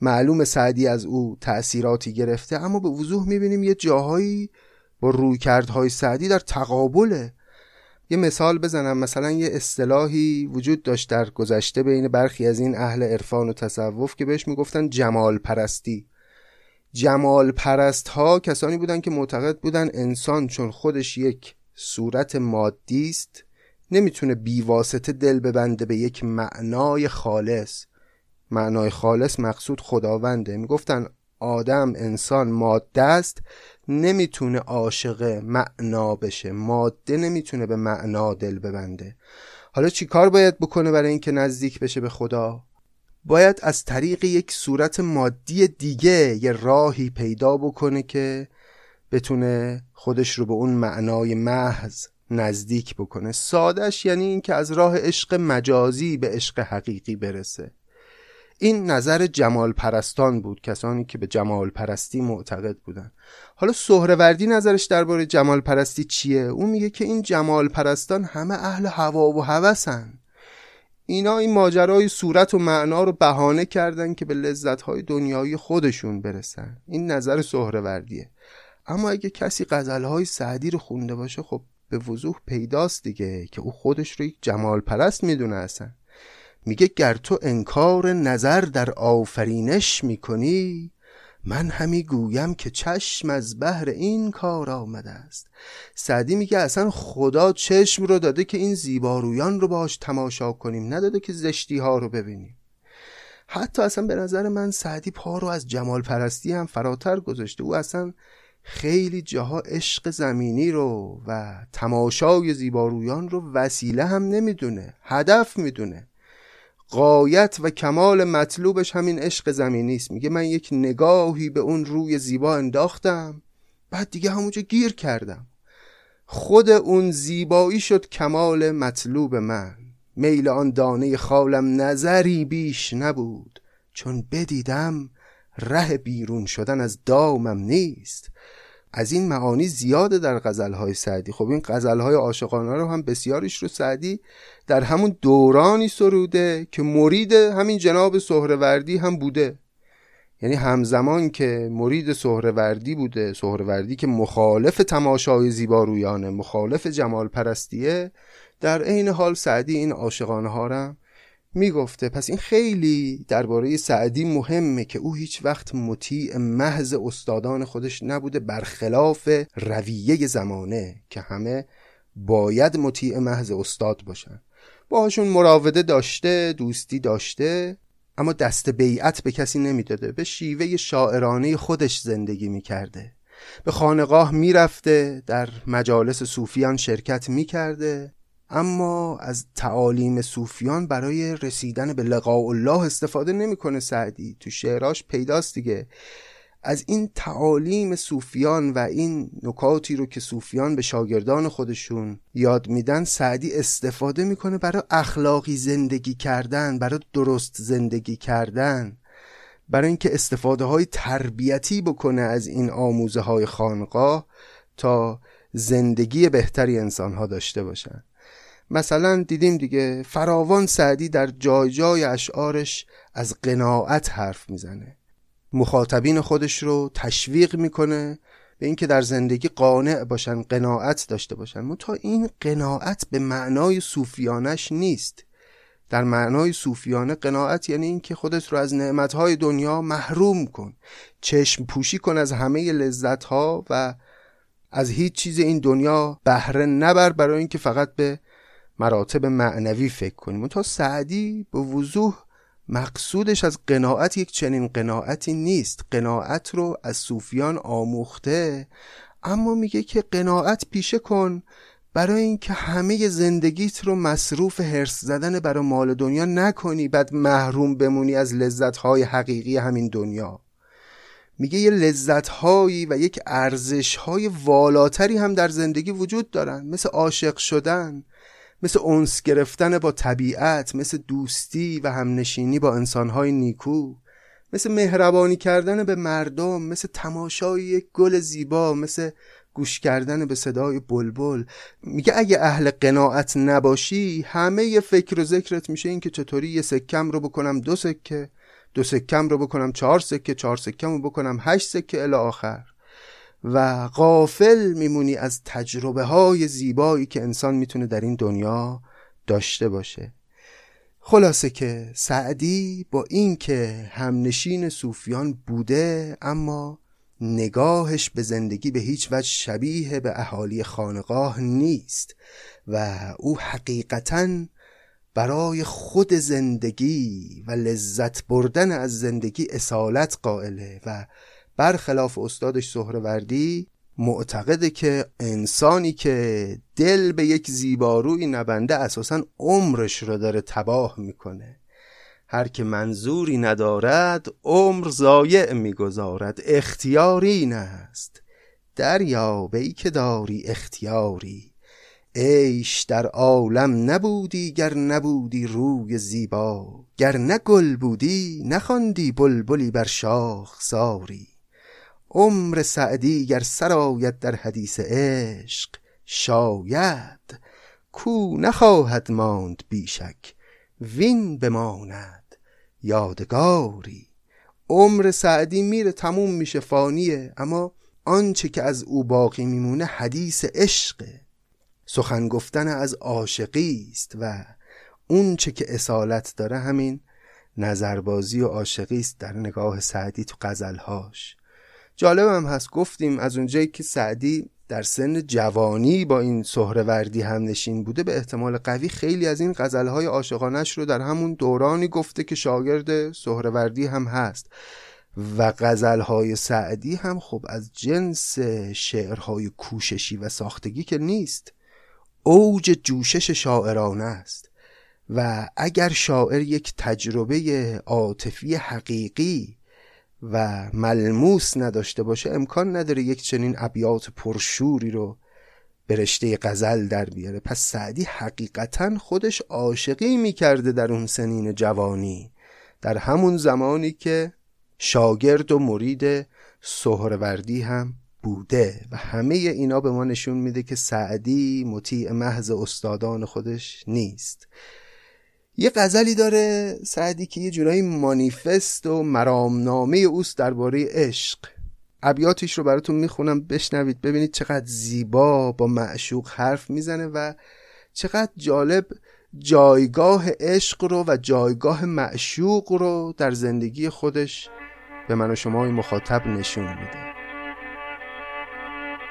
معلوم سعدی از او تأثیراتی گرفته، اما به وضوح میبینیم یه جاهایی با رویکردهای سعدی در تقابله. یه مثال بزنم، مثلا یه اصطلاحی وجود داشت در گذشته بین برخی از این اهل عرفان و تصوف که بهش میگفتن جمال پرستی. جمال پرست ها کسانی بودن که معتقد بودن انسان چون خودش یک صورت مادی است، نمیتونه بیواسطه دل ببنده به یک معنای خالص. معنای خالص مقصود خداونده. میگفتن آدم، انسان ماده است، نمیتونه عاشق معنا بشه، ماده نمیتونه به معنا دل ببنده. حالا چی کار باید بکنه برای اینکه نزدیک بشه به خدا؟ باید از طریق یک صورت مادی دیگه یه راهی پیدا بکنه که بتونه خودش رو به اون معنای محض نزدیک بکنه. سادهش یعنی این که از راه عشق مجازی به عشق حقیقی برسه. این نظر جمال پرستان بود، کسانی که به جمال پرستی معتقد بودن. حالا سهروردی نظرش درباره جمال پرستی چیه؟ اون میگه که این جمال پرستان همه اهل هوا و هوسن. اینا این ماجرای صورت و معنا رو بهانه کردن که به لذت‌های دنیایی خودشون برسن. این نظر سهروردیه. اما اگه کسی غزل‌های سعدی رو خونده باشه، خب به وضوح پیداست دیگه که او خودش رو یک جمال پرست میدونه. اصلا میگه گر تو انکار نظر در آفرینش میکنی، من همی گویم که چشم از بهر این کار آمده است. سعدی میگه اصلا خدا چشم رو داده که این زیبارویان رو باش تماشا کنیم، نداده که زشتی ها رو ببینیم. حتی اصلا به نظر من سعدی پا رو از جمال پرستی هم فراتر گذاشته. او اصلا خیلی جاها عشق زمینی رو و تماشای زیبارویان رو وسیله هم نمیدونه، هدف میدونه. غایت و کمال مطلوبش همین عشق زمینی است. میگه من یک نگاهی به اون روی زیبا انداختم، بعد دیگه همونجا گیر کردم. خود اون زیبایی شد کمال مطلوب من. میل آن دانه خالم نظری بیش نبود، چون بدیدم ره بیرون شدن از دامم نیست. از این معانی زیاده در غزلهای سعدی. خب این غزلهای عاشقانه رو هم بسیاریش رو سعدی در همون دورانی سروده که مرید همین جناب سهروردی هم بوده، یعنی همزمان که مرید سهروردی بوده، سهروردی که مخالف تماشای زیبارویانه، مخالف جمال پرستیه، در عین حال سعدی این عاشقانه ها رو میگفته. پس این خیلی درباره سعدی مهمه که او هیچ وقت مطیع محض استادان خودش نبوده، برخلاف رویه زمانه که همه باید مطیع محض استاد باشن. باهاشون مراوده داشته، دوستی داشته، اما دست بیعت به کسی نمیداده. به شیوه شاعرانه خودش زندگی میکرده، به خانقاه میرفته، در مجالس صوفیان شرکت میکرده، اما از تعالیم صوفیان برای رسیدن به لقاء الله استفاده نمیکنه. سعدی تو شعراش پیداست دیگه، از این تعالیم صوفیان و این نکاتی رو که صوفیان به شاگردان خودشون یاد میدن سعدی استفاده میکنه برای اخلاقی زندگی کردن، برای درست زندگی کردن، برای اینکه استفاده های تربیتی بکنه از این آموزه های خانقاه تا زندگی بهتری انسان ها داشته باشن. مثلا دیدیم دیگه فراوان سعدی در جای جای اشعارش از قناعت حرف میزنه، مخاطبین خودش رو تشویق میکنه به اینکه در زندگی قانع باشن، قناعت داشته باشن. منتها این قناعت به معنای صوفیانش نیست. در معنای صوفیانه قناعت یعنی این که خودت رو از نعمتهای دنیا محروم کن، چشم پوشی کن از همه لذتها و از هیچ چیز این دنیا بهره نبر، برای اینکه فقط به مراتب معنوی فکر کنیم. منتها سعدی به وضوح مقصودش از قناعت یک چنین قناعتی نیست. قناعت رو از صوفیان آموخته، اما میگه که قناعت پیشه کن برای اینکه همه زندگیت رو مصروف هرس زدن برای مال دنیا نکنی، بعد محروم بمونی از لذت‌های حقیقی همین دنیا. میگه یه لذت‌هایی و یک ارزش‌های والاتری هم در زندگی وجود دارن، مثل عاشق شدن، مثل انس گرفتن با طبیعت، مثل دوستی و همنشینی با انسانهای نیکو، مثل مهربانی کردن به مردم، مثل تماشای یک گل زیبا، مثل گوش کردن به صدای بلبل. میگه اگه اهل قناعت نباشی همه یه فکر و ذکرت میشه این که چطوری یه سکم رو بکنم دو سکه، دو سکم رو بکنم چهار سکه، چهار سکم رو بکنم هشت سکه الی آخر، و غافل میمونی از تجربه های زیبایی که انسان میتونه در این دنیا داشته باشه. خلاصه که سعدی با این که همنشین صوفیان بوده، اما نگاهش به زندگی به هیچ وجه شبیه به اهالی خانقاه نیست و او حقیقتاً برای خود زندگی و لذت بردن از زندگی اصالت قائله و برخلاف استادش سهروردی معتقده که انسانی که دل به یک زیبارویی نبنده اساساً عمرش رو داره تباه میکنه، هر که منظوری ندارد عمر ضایع میگذارد، اختیاری نست دریاب ای که داری اختیاری، عیش در عالم نبودی گر نبودی روی زیبا، گر نه گل بودی نخواندی بلبلی بر شاخساری، عمر سعدی گر سرآید در حدیث عشق، شاید کو نخواهد ماند بیشک وین بماند یادگاری. عمر سعدی میره، تموم میشه، فانیه، اما آنچه که از او باقی میمونه حدیث عشقه، سخن گفتن از عاشقی است و اون چه که اصالت داره همین نظربازی و عاشقی است در نگاه سعدی تو غزلهاش. جالب هم هست، گفتیم از اونجایی که سعدی در سن جوانی با این سهروردی همنشین بوده، به احتمال قوی خیلی از این غزلهای عاشقانه‌اش رو در همون دورانی گفته که شاگرد سهروردی هم هست. و غزلهای سعدی هم خب از جنس شعرهای کوششی و ساختگی که نیست، اوج جوشش شاعرانه است. و اگر شاعر یک تجربه عاطفی حقیقی و ملموس نداشته باشه، امکان نداره یک چنین ابیات پرشوری رو به رشته غزل در بیاره. پس سعدی حقیقتاً خودش عاشقی می‌کرده در اون سنین جوانی، در همون زمانی که شاگرد و مرید سهروردی هم بوده. و همه اینا به ما نشون میده که سعدی مطیع محض استادان خودش نیست. یه غزلی داره سعدی که یه جورایی مانیفست و مرامنامه اوست درباره عشق. ابیاتش رو براتون میخونم، بشنوید ببینید چقدر زیبا با معشوق حرف میزنه و چقدر جالب جایگاه عشق رو و جایگاه معشوق رو در زندگی خودش به من و شما مخاطب نشون میده.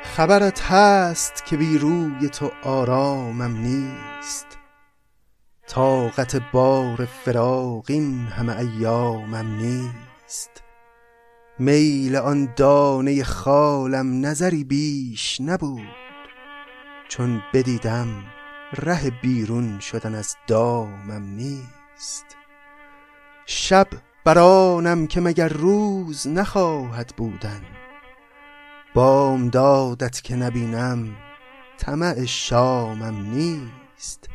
خبرت هست که بی روی تو آرامم نیست، طاقت بار فراق این همه ایامم نیست. میل آن دانه خالم نظری بیش نبود، چون بدیدم ره بیرون شدن از دامم نیست. شب برانم که مگر روز نخواهد بودن، بام دادت که نبینم طمع شامم نیست.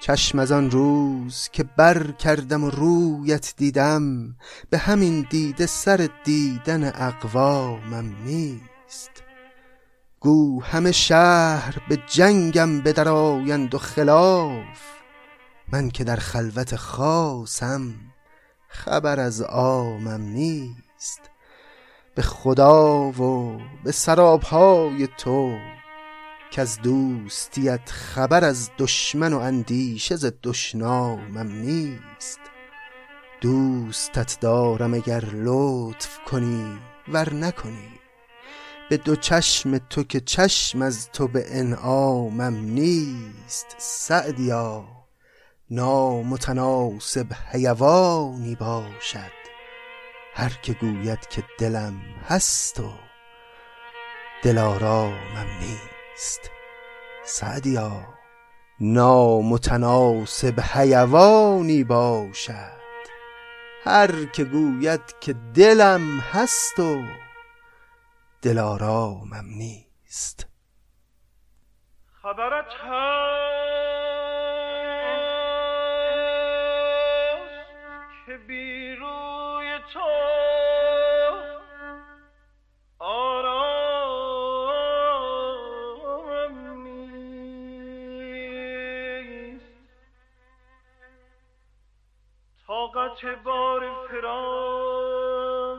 چشم از آن روز که بر کردم و رویت دیدم، به همین دیده سر دیدن اقوامم نیست. گو همه شهر به جنگم بدرآیند و خلاف، من که در خلوت خاصم خبر از عامم نیست. به خدا و به سرابهای تو که از دوستیت خبر از دشمن و اندیشه ز دشنامم نیست. دوستت دارم اگر لطف کنی ور نکنی، به دو چشم تو که چشم از تو به انعامم نیست. سعدیا نامتناسب حیوانی باشد، هر که گوید که دلم هست و دلارامم نیست. سعدیا نامتناسب حیوانی باشد، هر که گوید که دلم هست و دلارامم نیست. خبرت هست که بی روی تو چه بار فراق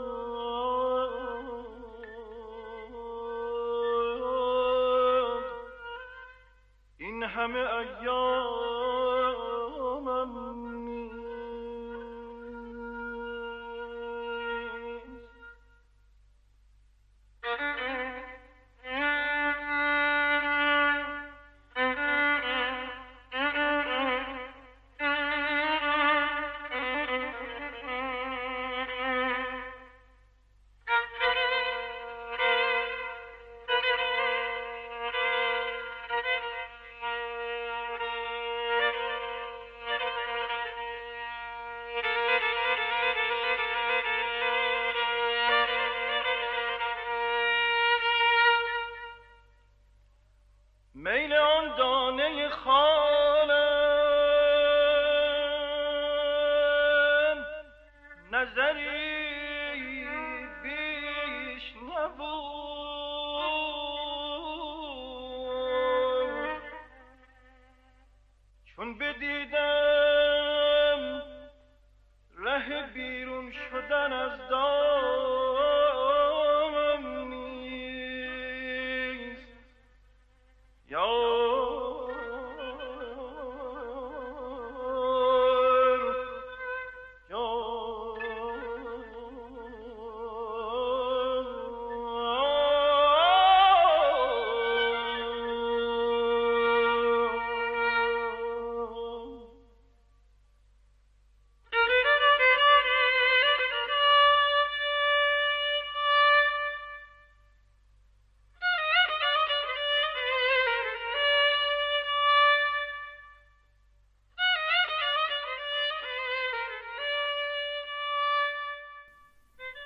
این همه ایامم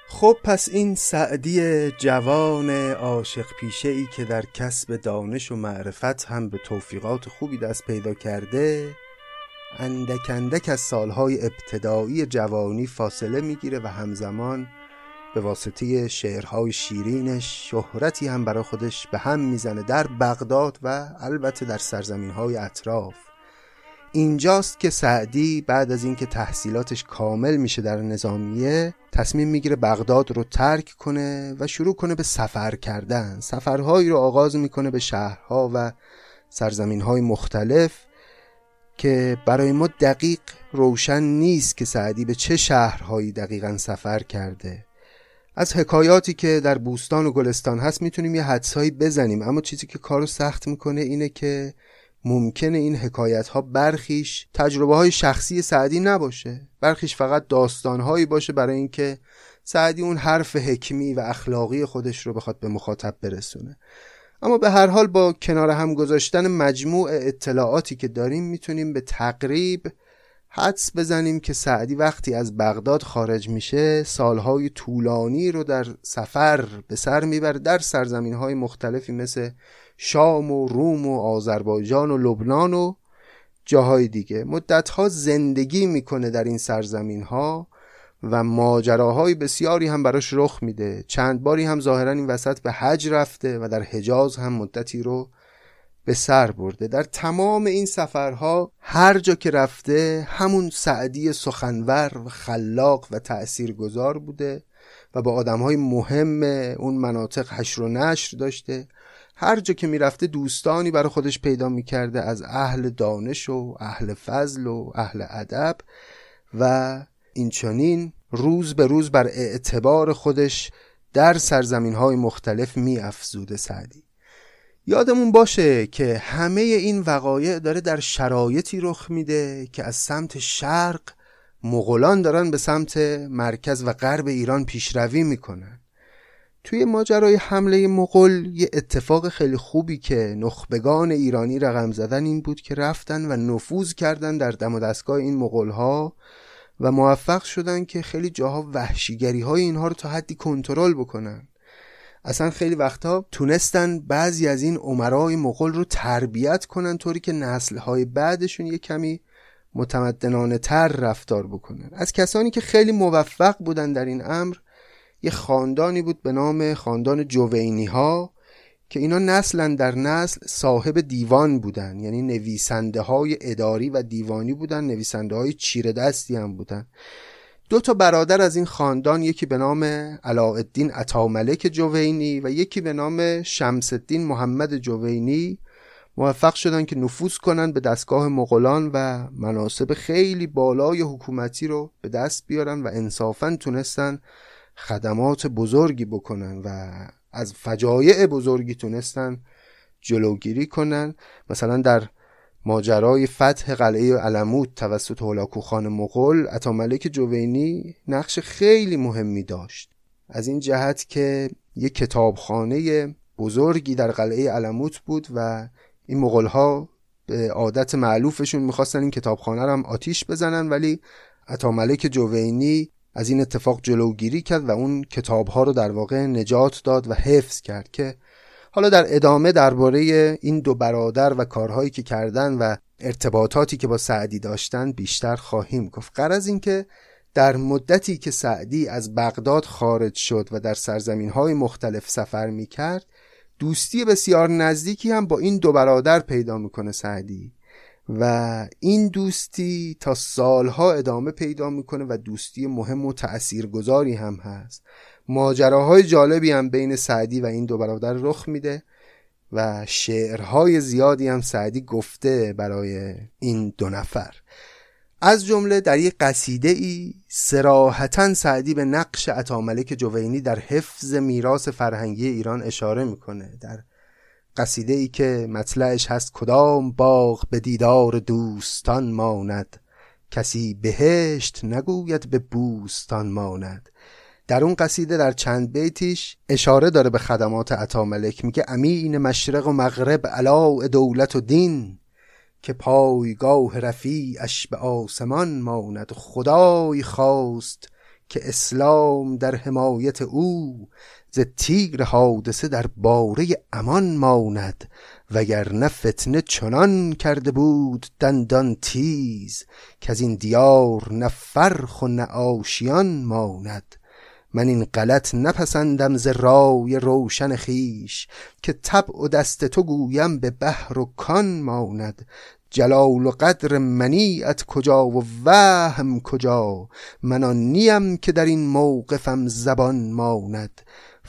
خب پس این سعدی جوان عاشق پیشه ای که در کسب دانش و معرفت هم به توفیقات خوبی دست پیدا کرده، اندک اندک از سالهای ابتدایی جوانی فاصله میگیره و همزمان به واسطه شعرهای شیرینش شهرتی هم برای خودش به هم میزنه در بغداد و البته در سرزمینهای اطراف. اینجاست که سعدی بعد از اینکه تحصیلاتش کامل میشه در نظامیه، تصمیم میگیره بغداد رو ترک کنه و شروع کنه به سفر کردن. سفرهایی رو آغاز میکنه به شهرها و سرزمینهای مختلف که برای ما دقیق روشن نیست که سعدی به چه شهرهایی دقیقاً سفر کرده. از حکایاتی که در بوستان و گلستان هست میتونیم یه حدسایی بزنیم، اما چیزی که کارو سخت میکنه اینه که ممکنه این حکایت‌ها برخیش تجربه‌های شخصی سعدی نباشه، برخیش فقط داستان‌هایی باشه برای اینکه سعدی اون حرف حکمی و اخلاقی خودش رو بخواد به مخاطب برسونه. اما به هر حال با کنار هم گذاشتن مجموع اطلاعاتی که داریم میتونیم به تقریب حدس بزنیم که سعدی وقتی از بغداد خارج میشه سالهای طولانی رو در سفر به سر میبره، در سرزمینهای مختلفی مثل شام و روم و آذربایجان و لبنان و جاهای دیگه مدتها زندگی میکنه در این سرزمینها و ماجراهای بسیاری هم براش رخ میده. چند باری هم ظاهرا این وسط به حج رفته و در حجاز هم مدتی رو به سر برده. در تمام این سفرها هر جا که رفته همون سعدی سخنور و خلاق و تأثیرگذار بوده و با آدمهای مهم اون مناطق حشر و نشر داشته. هر جا که میرفته دوستانی برای خودش پیدا میکرده از اهل دانش و اهل فضل و اهل ادب و اینچنین روز به روز بر اعتبار خودش در سرزمینهای مختلف میافزوده سعدی. یادمون باشه که همه این وقایع داره در شرایطی رخ میده که از سمت شرق مغولان دارن به سمت مرکز و غرب ایران پیشروی میکنن. توی ماجرای حمله مغول یه اتفاق خیلی خوبی که نخبگان ایرانی رقم زدن این بود که رفتن و نفوذ کردن در دم و دستگاه این مغول‌ها و موفق شدن که خیلی جاها وحشیگری‌های اینها رو تا حدی کنترل بکنن. اصلا خیلی وقتا تونستن بعضی از این امرای مغول رو تربیت کنن طوری که نسل‌های بعدشون یه کمی متمدنانه تر رفتار بکنن. از کسانی که خیلی موفق بودن در این امر یه خاندانی بود به نام خاندان جوینی ها که اینا نسلا در نسل صاحب دیوان بودن، یعنی نویسنده های اداری و دیوانی بودن، نویسنده های چیره دستی هم بودن. دو تا برادر از این خاندان، یکی به نام علاءالدین عطا ملک جوینی و یکی به نام شمس الدین محمد جوینی، موفق شدن که نفوذ کنن به دستگاه مغولان و مناصب خیلی بالای حکومتی رو به دست بیارن و انصافاً تونستن خدمات بزرگی بکنن و از فجایع بزرگی تونستن جلوگیری کنن. مثلا در ماجرای فتح قلعه علموت توسط هولاکو خان مغول، عطاملک جوینی نقش خیلی مهمی داشت، از این جهت که یک کتابخانه بزرگی در قلعه علموت بود و این مغول‌ها به عادت مألوفشون می‌خواستن این کتابخانه رو هم آتیش بزنن، ولی عطاملک جوینی از این اتفاق جلوگیری کرد و اون کتاب‌ها رو در واقع نجات داد و حفظ کرد. که حالا در ادامه درباره این دو برادر و کارهایی که کردن و ارتباطاتی که با سعدی داشتن بیشتر خواهیم گفت. غرض این که در مدتی که سعدی از بغداد خارج شد و در سرزمین‌های مختلف سفر می‌کرد، دوستی بسیار نزدیکی هم با این دو برادر پیدا می‌کنه سعدی و این دوستی تا سالها ادامه پیدا میکنه و دوستی مهم و تأثیرگذاری هم هست. ماجراهای جالبی هم بین سعدی و این دو برادر رخ میده و شعرهای زیادی هم سعدی گفته برای این دو نفر. از جمله در یک قصیده ای صراحتاً سعدی به نقش عطاملک جوینی در حفظ میراث فرهنگی ایران اشاره میکنه. در قصیده ای که مطلعش هست: کدام باغ به دیدار دوستان ماند، کسی بهشت نگوید به بوستان ماند. در اون قصیده در چند بیتیش اشاره داره به خدمات عطاملک، میگه امین مشرق و مغرب علاء دولت و دین، که پایگاه رفیعش به آسمان ماند. خدای خواست که اسلام در حمایت او ز تیغ حادثه در باره امان ماند، وگرنه فتنه چنان کرده بود دندان تیز، که از این دیار نه فرخ و نه آشیان ماند. من این غلط نپسندم ز رای روشن خیش، که طبع و دست تو گویم به بحر و کان ماند. جلال و قدر منیت کجا و وهم کجا، من آن نیم که در این موقفم زبان ماند.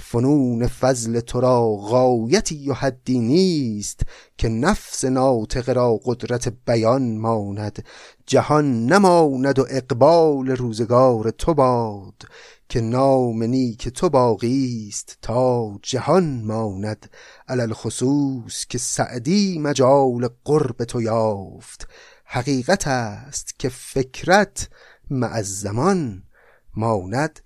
فنون فضل تو را غایتی و حدی نیست، که نفس ناطق را قدرت بیان ماند. جهان نماند و اقبال روزگار تو باد، که نام نیک تو باقیست تا جهان ماند. علل خصوص که سعدی مجال قرب تو یافت، حقیقت است که فکرت مع زمان ماند.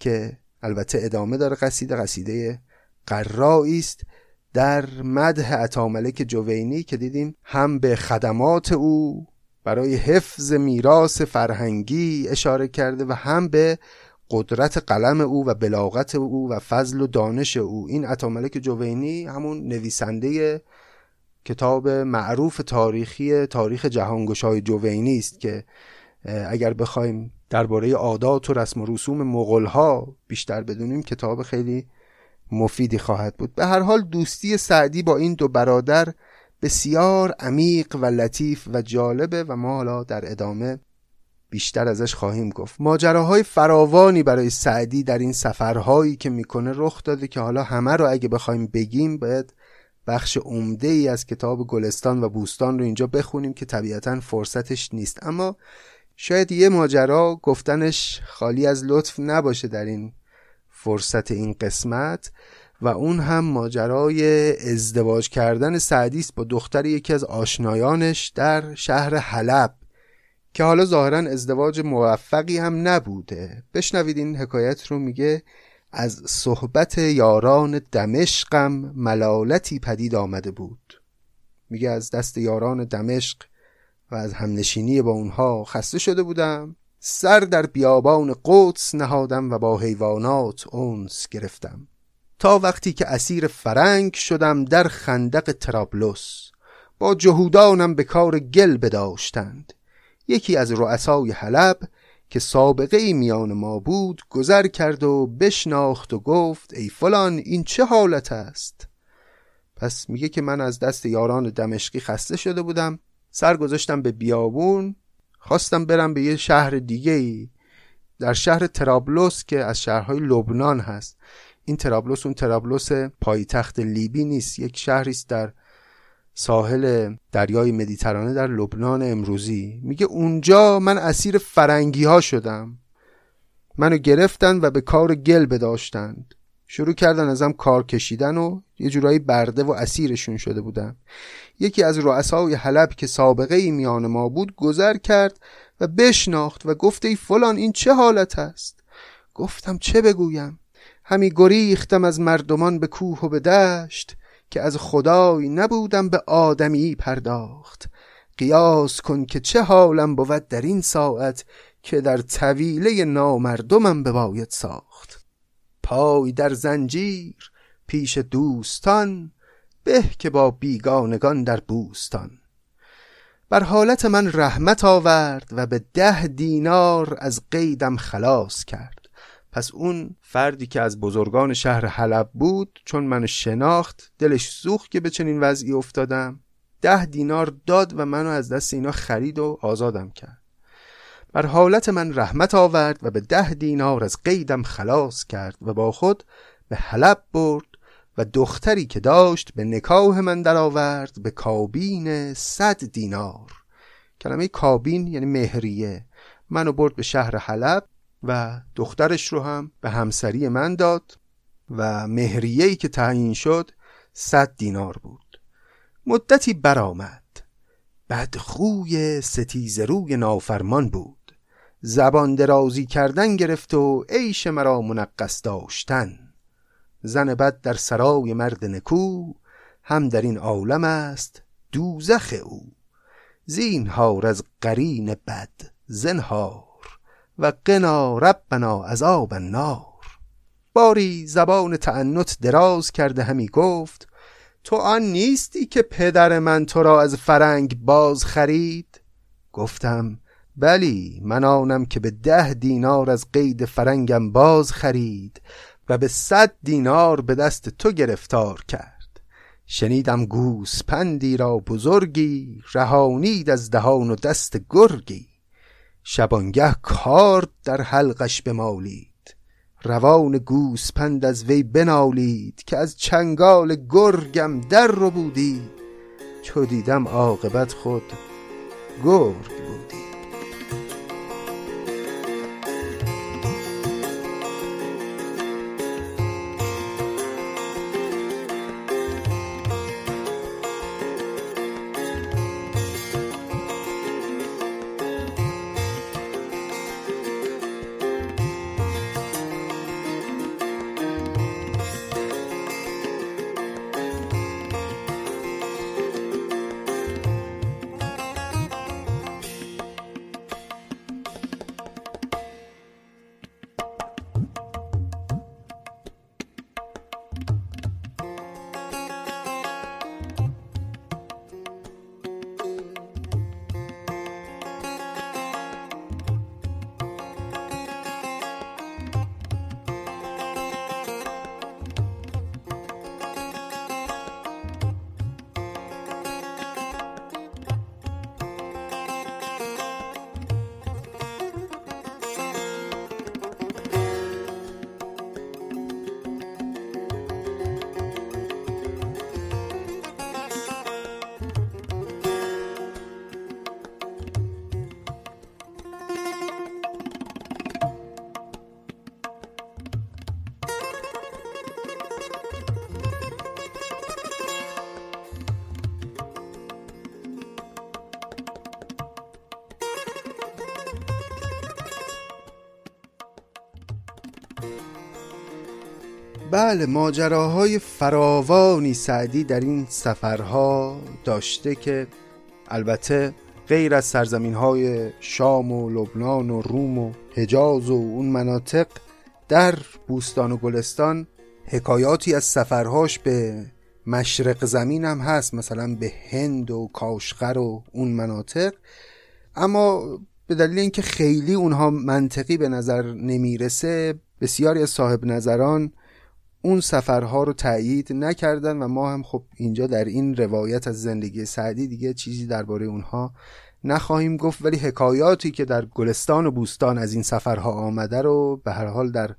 که البته ادامه داره قصیده قرایی است در مدح عطاملک جوینی، که دیدیم هم به خدمات او برای حفظ میراث فرهنگی اشاره کرده و هم به قدرت قلم او و بلاغت او و فضل و دانش او. این عطاملک جوینی همون نویسنده کتاب معروف تاریخی تاریخ جهانگشای جوینی است که اگر بخوایم درباره عادات و رسم و رسوم مغول‌ها بیشتر بدونیم کتاب خیلی مفیدی خواهد بود. به هر حال دوستی سعدی با این دو برادر بسیار عمیق و لطیف و جالبه و ما حالا در ادامه بیشتر ازش خواهیم گفت. ماجراهای فراوانی برای سعدی در این سفرهایی که میکنه رخ داده که حالا همه رو اگه بخوایم بگیم باید بخش عمده ای از کتاب گلستان و بوستان رو اینجا بخونیم که طبیعتاً فرصتش نیست. اما شاید یه ماجرا گفتنش خالی از لطف نباشه در این فرصت این قسمت، و اون هم ماجرای ازدواج کردن سعدی است با دختر یکی از آشنایانش در شهر حلب که حالا ظاهرا ازدواج موفقی هم نبوده. بشنوید این حکایت رو. میگه از صحبت یاران دمشقم ملالتی پدید آمده بود. میگه از دست یاران دمشق و از همنشینی با اونها خسته شده بودم، سر در بیابان قدس نهادم و با حیوانات انس گرفتم، تا وقتی که اسیر فرنگ شدم در خندق طرابلس. با جهودانم به کار گل بداشتند. یکی از رؤسای حلب که سابقه ای میان ما بود گذر کرد و بشناخت و گفت ای فلان این چه حالت است؟ پس میگه که من از دست یاران دمشقی خسته شده بودم، سر گذاشتم به بیابون، خواستم برم به یه شهر دیگه ای در شهر طرابلس که از شهرهای لبنان هست. این طرابلس اون طرابلس پایتخت لیبی نیست، یک شهری است در ساحل دریای مدیترانه در لبنان امروزی. میگه اونجا من اسیر فرنگی ها شدم، منو گرفتن و به کار گل بداشتند، شروع کردن ازم کار کشیدن و یه جورایی برده و اسیرشون شده بودم. یکی از رؤسای حلب که سابقه ای میان ما بود گذر کرد و بشناخت و گفت ای فلان این چه حالت است؟ گفتم چه بگویم، همی گریختم از مردمان به کوه و به دشت، که از خدای نبودم به آدمی پرداخت. قیاس کن که چه حالم بود در این ساعت، که در طویله نامردمم بباید ساخت. پای در زنجیر پیش دوستان، به که با بیگانگان در بوستان. بر حالت من رحمت آورد و به 10 دینار از قیدم خلاص کرد. پس اون فردی که از بزرگان شهر حلب بود چون منو شناخت دلش سوخت که به چنین وضعی افتادم، 10 دینار داد و منو از دست اینا خرید و آزادم کرد. بر حالت من رحمت آورد و به 10 دینار از قیدم خلاص کرد و با خود به حلب برد و دختری که داشت به نکاح من در آورد به کابین 100 دینار. کلمه کابین یعنی مهریه. منو برد به شهر حلب و دخترش رو هم به همسری من داد و مهریه‌ای که تعیین شد 100 دینار بود. مدتی برآمد، بدخوی ستیز روی نافرمان بود، زبان درازی کردن گرفت و عیش مرا منقص داشتن. زن بد در سرای مرد نکو، هم در این عالم است دوزخ او. زینهار از قرین بد زنها و قنا ربنا عذاب النار. باری زبان تعنت دراز کرده همی گفت تو آن نیستی که پدر من تو را از فرنگ باز خرید؟ گفتم بلی، من آنم که به 10 دینار از قید فرنگم باز خرید و به 100 دینار به دست تو گرفتار کرد. شنیدم گوسپندی را بزرگی رهانید از دهان و دست گرگی. شبانگه کارد در حلقش بمالید، روان گوسپند از وی بنالید که از چنگال گرگم در رو بودی. چو دیدم عاقبت خود گرگ بودی. بله، ماجراهای فراوانی سعدی در این سفرها داشته که البته غیر از سرزمین‌های شام و لبنان و روم و حجاز و اون مناطق، در بوستان و گلستان حکایاتی از سفرهاش به مشرق زمین هم هست، مثلا به هند و کاشغر و اون مناطق. اما به دلیل اینکه خیلی اونها منطقی به نظر نمیرسه، بسیاری از صاحب نظران اون سفرها رو تأیید نکردن و ما هم خب اینجا در این روایت از زندگی سعدی دیگه چیزی درباره اونها نخواهیم گفت، ولی حکایاتی که در گلستان و بوستان از این سفرها آمده رو به هر حال در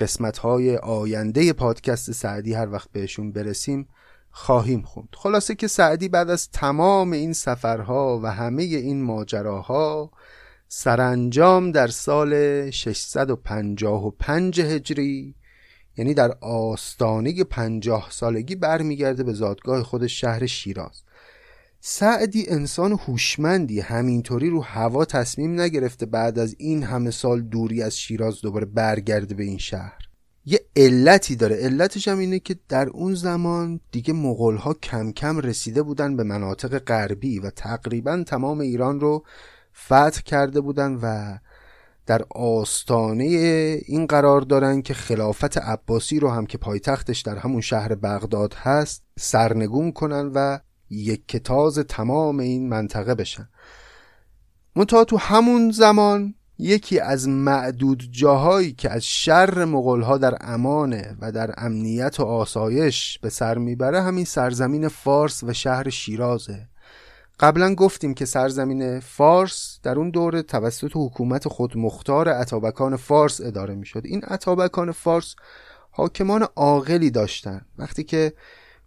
قسمت‌های آینده پادکست سعدی هر وقت بهشون برسیم خواهیم خوند. خلاصه که سعدی بعد از تمام این سفرها و همه این ماجراها سرانجام در سال 655 هجری، یعنی در آستانه 50 سالگی، برمیگرده به زادگاه خود شهر شیراز. سعدی انسان هوشمندی، همینطوری رو هوا تصمیم نگرفته بعد از این همه سال دوری از شیراز دوباره برگرده به این شهر. یه علتی داره، علتش هم اینه که در اون زمان دیگه مغول‌ها کم کم رسیده بودن به مناطق غربی و تقریبا تمام ایران رو فتح کرده بودن و در آستانه این قرار دارن که خلافت عباسی رو هم که پایتختش در همون شهر بغداد هست سرنگون کنن و یکه‌تاز تمام این منطقه بشن. منتها تو همون زمان یکی از معدود جاهایی که از شر مغول‌ها در امانه و در امنیت و آسایش به سر میبره همین سرزمین فارس و شهر شیرازه. قبلا گفتیم که سرزمین فارس در اون دوره توسط حکومت خودمختار اتابکان فارس اداره می شد. این اتابکان فارس حاکمان عاقلی داشتن. وقتی که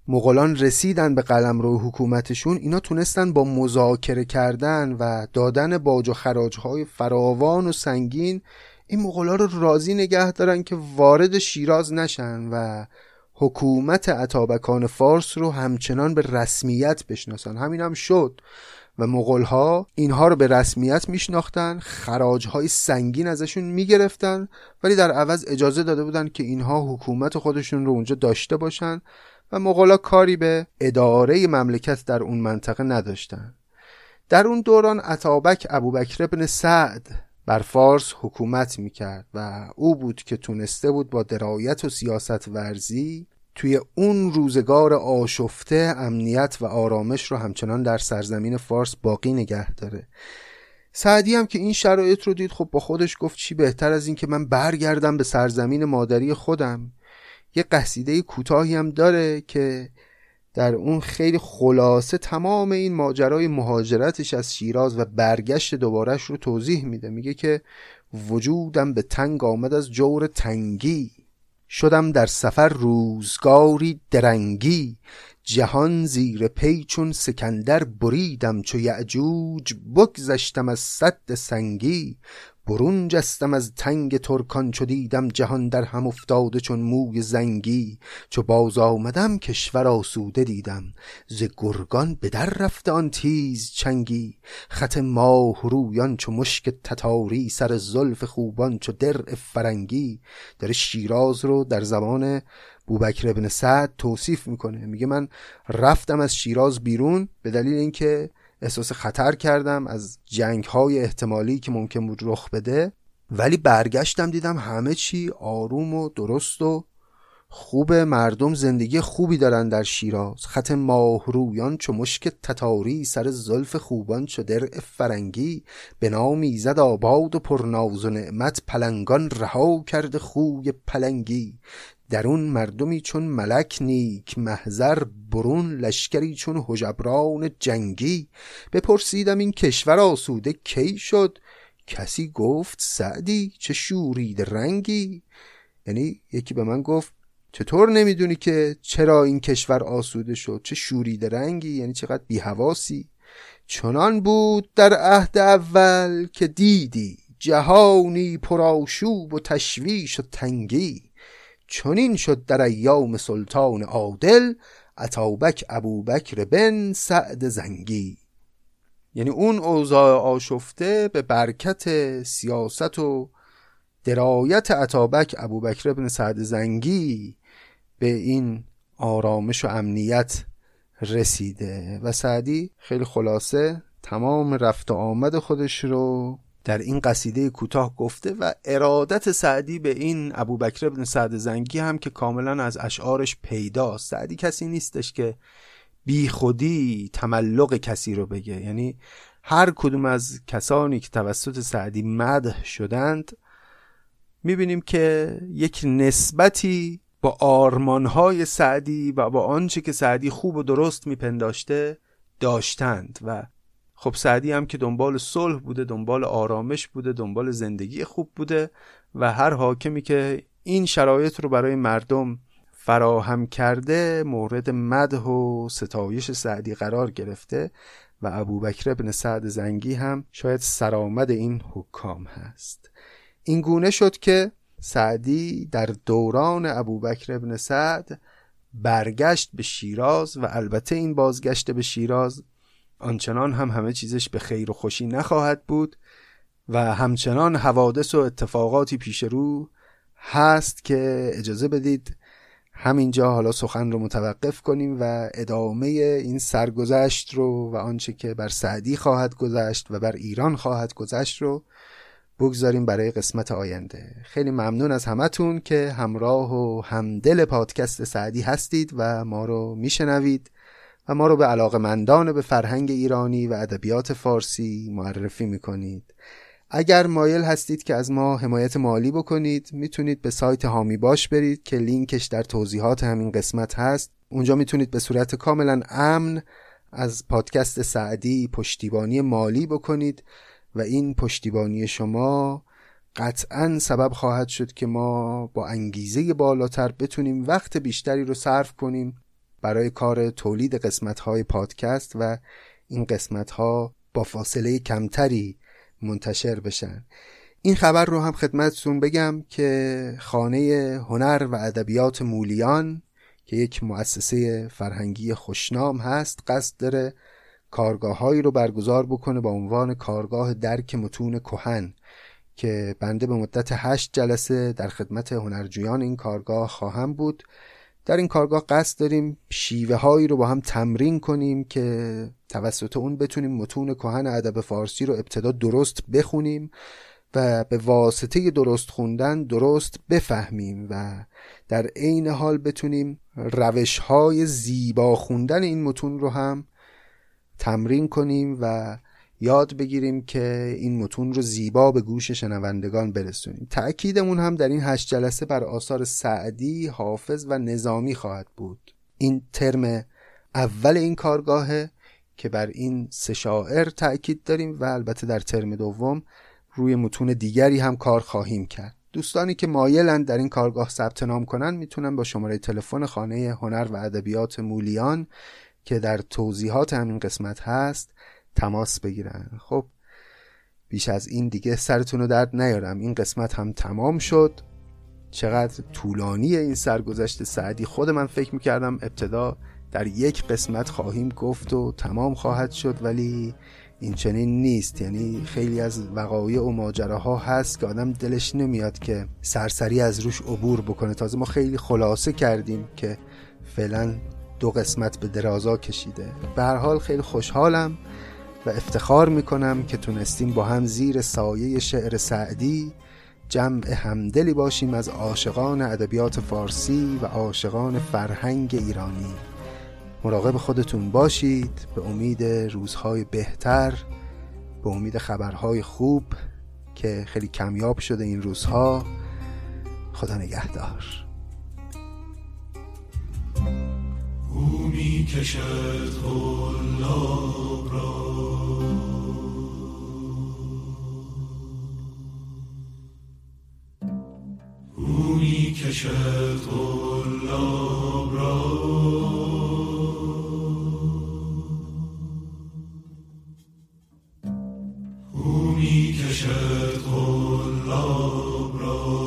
مغولان رسیدن به قلمرو حکومتشون، اینا تونستن با مذاکره کردن و دادن باج و خراجهای فراوان و سنگین این مغولا رو راضی نگه دارن که وارد شیراز نشن و حکومت اتابکان فارس رو همچنان به رسمیت بشناسن. همین هم شد و مغول‌ها اینها رو به رسمیت میشناختن، خراج‌های سنگین ازشون میگرفتن، ولی در عوض اجازه داده بودن که اینها حکومت خودشون رو اونجا داشته باشن و مغول‌ها کاری به اداره مملکت در اون منطقه نداشتن. در اون دوران اتابک ابوبکر ابن سعد بر فارس حکومت میکرد و او بود که تونسته بود با درایت و سیاست ورزی توی اون روزگار آشفته امنیت و آرامش رو همچنان در سرزمین فارس باقی نگه داره. سعدی هم که این شرایط رو دید خب با خودش گفت چی بهتر از این که من برگردم به سرزمین مادری خودم. یه قصیده کوتاهی هم داره که در اون خیلی خلاصه تمام این ماجرای مهاجرتش از شیراز و برگشت دوبارهش رو توضیح میده. میگه که وجودم به تنگ آمد از جور تنگی، شدم در سفر روزگاری درنگی، جهان زیر پی چون سکندر بریدم، چو یعجوج بگذشتم از سد سنگی، برون جستم از تنگ ترکان چو دیدم جهان در هم افتاده چون موی زنگی، چو باز آمدم کشور آسوده دیدم، ز گرگان به در رفته آن تیز چنگی، خط ماه رویان چو مشک تتاری، سر زلف خوبان چو درع فرنگی. داره شیراز رو در زبان ابو بکر ابن سعد توصیف میکنه. میگه من رفتم از شیراز بیرون به دلیل اینکه احساس خطر کردم از جنگ‌های احتمالی که ممکن بود رخ بده، ولی برگشتم دیدم همه چی آروم و درست و خوبه، مردم زندگی خوبی دارن در شیراز. خط ماهرویان چو مشک تتاری، سر زلف خوبان چو درع فرنگی، به نامی زد آباد و پرناز و نعمت، پلنگان رها کرد خوی پلنگی. درون مردمی چون ملک نیک محضر، برون لشکری چون هژبران جنگی. بپرسیدم این کشور آسوده کی شد؟ کسی گفت سعدی چه شورید رنگی. یعنی یکی به من گفت چطور نمیدونی که چرا این کشور آسوده شد؟ چه شورید رنگی، یعنی چقدر بی‌حواسی. چنان بود در عهد اول که دیدی، جهانی پرآشوب و تشویش و تنگی. چنین شد در ایام سلطان عادل، اتابک ابو بکر بن سعد زنگی. یعنی اون اوضاع آشفته به برکت سیاست و درایت اتابک ابو بکر بن سعد زنگی به این آرامش و امنیت رسیده. و سعدی خیلی خلاصه تمام رفت و آمد خودش رو در این قصیده کوتاه گفته و ارادت سعدی به این ابو بکر بن سعد زنگی هم که کاملا از اشعارش پیداست. سعدی کسی نیستش که بی خودی تملق کسی رو بگه، یعنی هر کدوم از کسانی که توسط سعدی مدح شدند میبینیم که یک نسبتی با آرمانهای سعدی و با آنچه که سعدی خوب و درست میپنداشته داشتند. و خب سعدی هم که دنبال صلح بوده، دنبال آرامش بوده، دنبال زندگی خوب بوده و هر حاکمی که این شرایط رو برای مردم فراهم کرده مورد مدح و ستایش سعدی قرار گرفته و ابوبکر بن سعد زنگی هم شاید سرآمد این حکام هست. این گونه شد که سعدی در دوران ابوبکر بن سعد برگشت به شیراز و البته این بازگشت به شیراز آنچنان هم همه چیزش به خیر و خوشی نخواهد بود و همچنان حوادث و اتفاقاتی پیش رو هست که اجازه بدید همینجا حالا سخن رو متوقف کنیم و ادامه این سرگذشت رو و آنچه که بر سعدی خواهد گذشت و بر ایران خواهد گذشت رو بگذاریم برای قسمت آینده. خیلی ممنون از همتون که همراه و همدل پادکست سعدی هستید و ما رو میشنوید و ما رو به علاقه‌مندان به فرهنگ ایرانی و ادبیات فارسی معرفی میکنید. اگر مایل هستید که از ما حمایت مالی بکنید میتونید به سایت هامی باش برید که لینکش در توضیحات همین قسمت هست. اونجا میتونید به صورت کاملا امن از پادکست سعدی پشتیبانی مالی بکنید و این پشتیبانی شما قطعاً سبب خواهد شد که ما با انگیزه بالاتر بتونیم وقت بیشتری رو صرف کنیم برای کار تولید قسمت‌های پادکست و این قسمت‌ها با فاصله کمتری منتشر بشن. این خبر رو هم خدمتتون بگم که خانه هنر و ادبیات مولیان که یک مؤسسه فرهنگی خوشنام هست قصد داره کارگاه‌هایی رو برگزار بکنه با عنوان کارگاه درک متون کهن که بنده به مدت 8 جلسه در خدمت هنرجویان این کارگاه خواهم بود. در این کارگاه قصد داریم شیوه هایی رو با هم تمرین کنیم که توسط اون بتونیم متون کهن ادب فارسی رو ابتدا درست بخونیم و به واسطه درست خوندن درست بفهمیم و در عین حال بتونیم روش‌های زیبا خوندن این متون رو هم تمرین کنیم و یاد بگیریم که این متون رو زیبا به گوش شنوندگان برسونیم. تأکیدمون هم در این 8 جلسه بر آثار سعدی، حافظ و نظامی خواهد بود. این ترم اول این کارگاهه که بر این 3 شاعر تأکید داریم و البته در ترم دوم روی متون دیگری هم کار خواهیم کرد. دوستانی که مایلند در این کارگاه ثبت نام کنن میتونن با شماره تلفن خانه هنر و ادبیات مولیان که در توضیحات همین قسمت هست تماس بگیرن. خب بیش از این دیگه سرتون رو درد نیارم، این قسمت هم تمام شد. چقدر طولانیه این سرگذشت سعدی. خود من فکر میکردم ابتدا در یک قسمت خواهیم گفت و تمام خواهد شد، ولی این چنین نیست. یعنی خیلی از وقایع و ماجراها هست که آدم دلش نمیاد که سرسری از روش عبور بکنه. تازه ما خیلی خلاصه کردیم که فعلا 2 قسمت به درازا کشیده. به هر حال خیلی خوشحالم و افتخار میکنم که تونستیم با هم زیر سایه شعر سعدی جمع همدلی باشیم از عاشقان ادبیات فارسی و عاشقان فرهنگ ایرانی. مراقب خودتون باشید. به امید روزهای بهتر، به امید خبرهای خوب که خیلی کمیاب شده این روزها. خدا نگهدار. او می کشد قلاب را، او می کشد قلاب را، کشد قلاب را.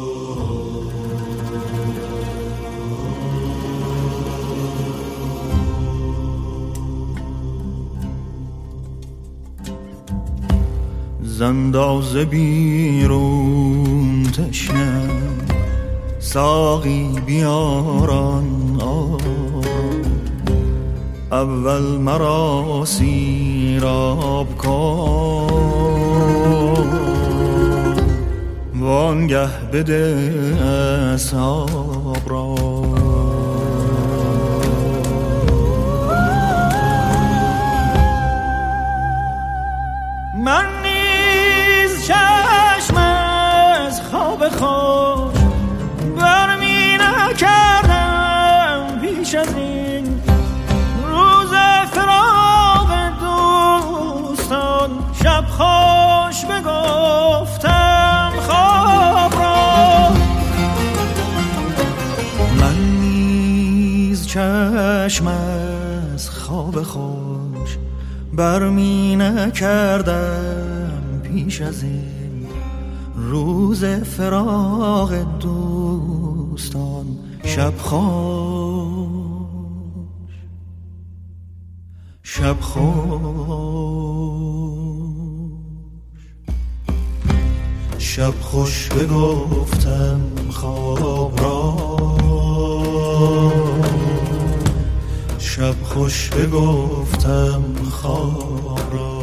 زنداز بیرون تشنه، ساقی بیاران آب، اول مرا سیراب کن، وانگه بده اصحاب را. من نیز چشم از خواب خوش برمی نکردم پیش از این روز فراق دوستان، شب خوش بگفتم خواب را. من نیز چشم از خواب خوش برمی نکردم پیش از این روز فراق دوستان، شب خوش بگفتم خواب را، شب خوش بگفتم خواب را.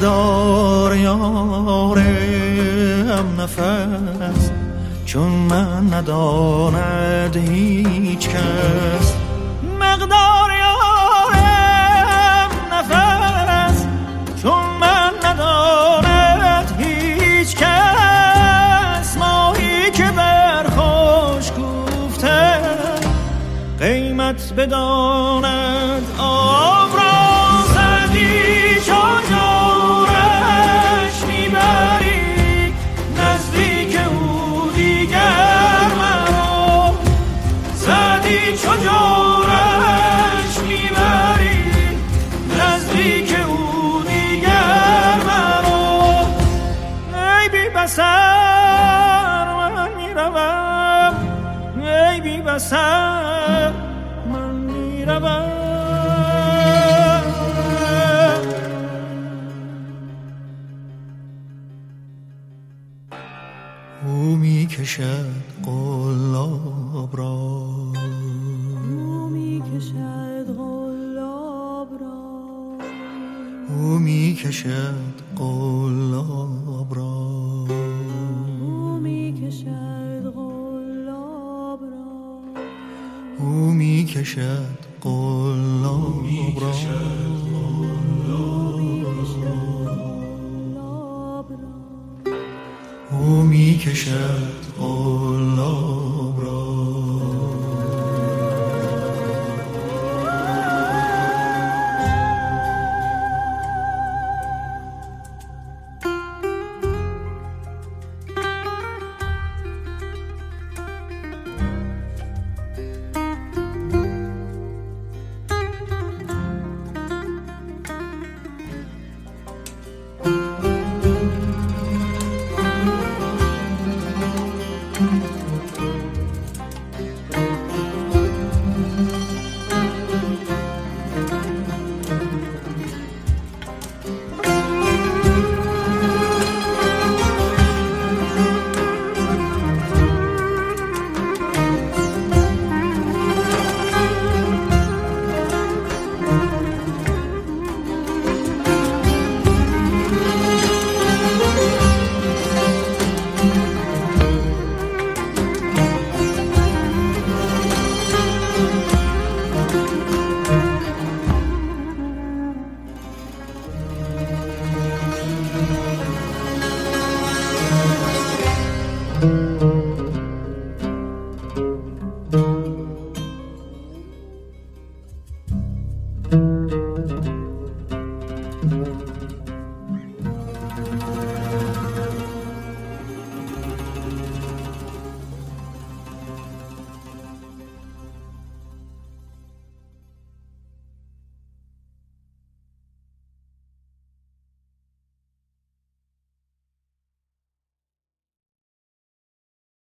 دار یارم نفس، چون من نداند هیچ کس مقدار یارم نفس، چون من نداند هیچ کس. ماهی که بر خوش گفته قیمت بداند آب را زدی شجارش میبری نزدیک او دیگر مرا زدی شجارش میبری نزدیک او دیگر مرا. ای بی بصر من میروم، ای بی بصر من میروم. او می کشد قلاب را، او می کشد قلاب را، او می کشد قلاب را، او می کشد قلاب را، او می کشد قلاب را، او می کشد قلاب را. Thank you.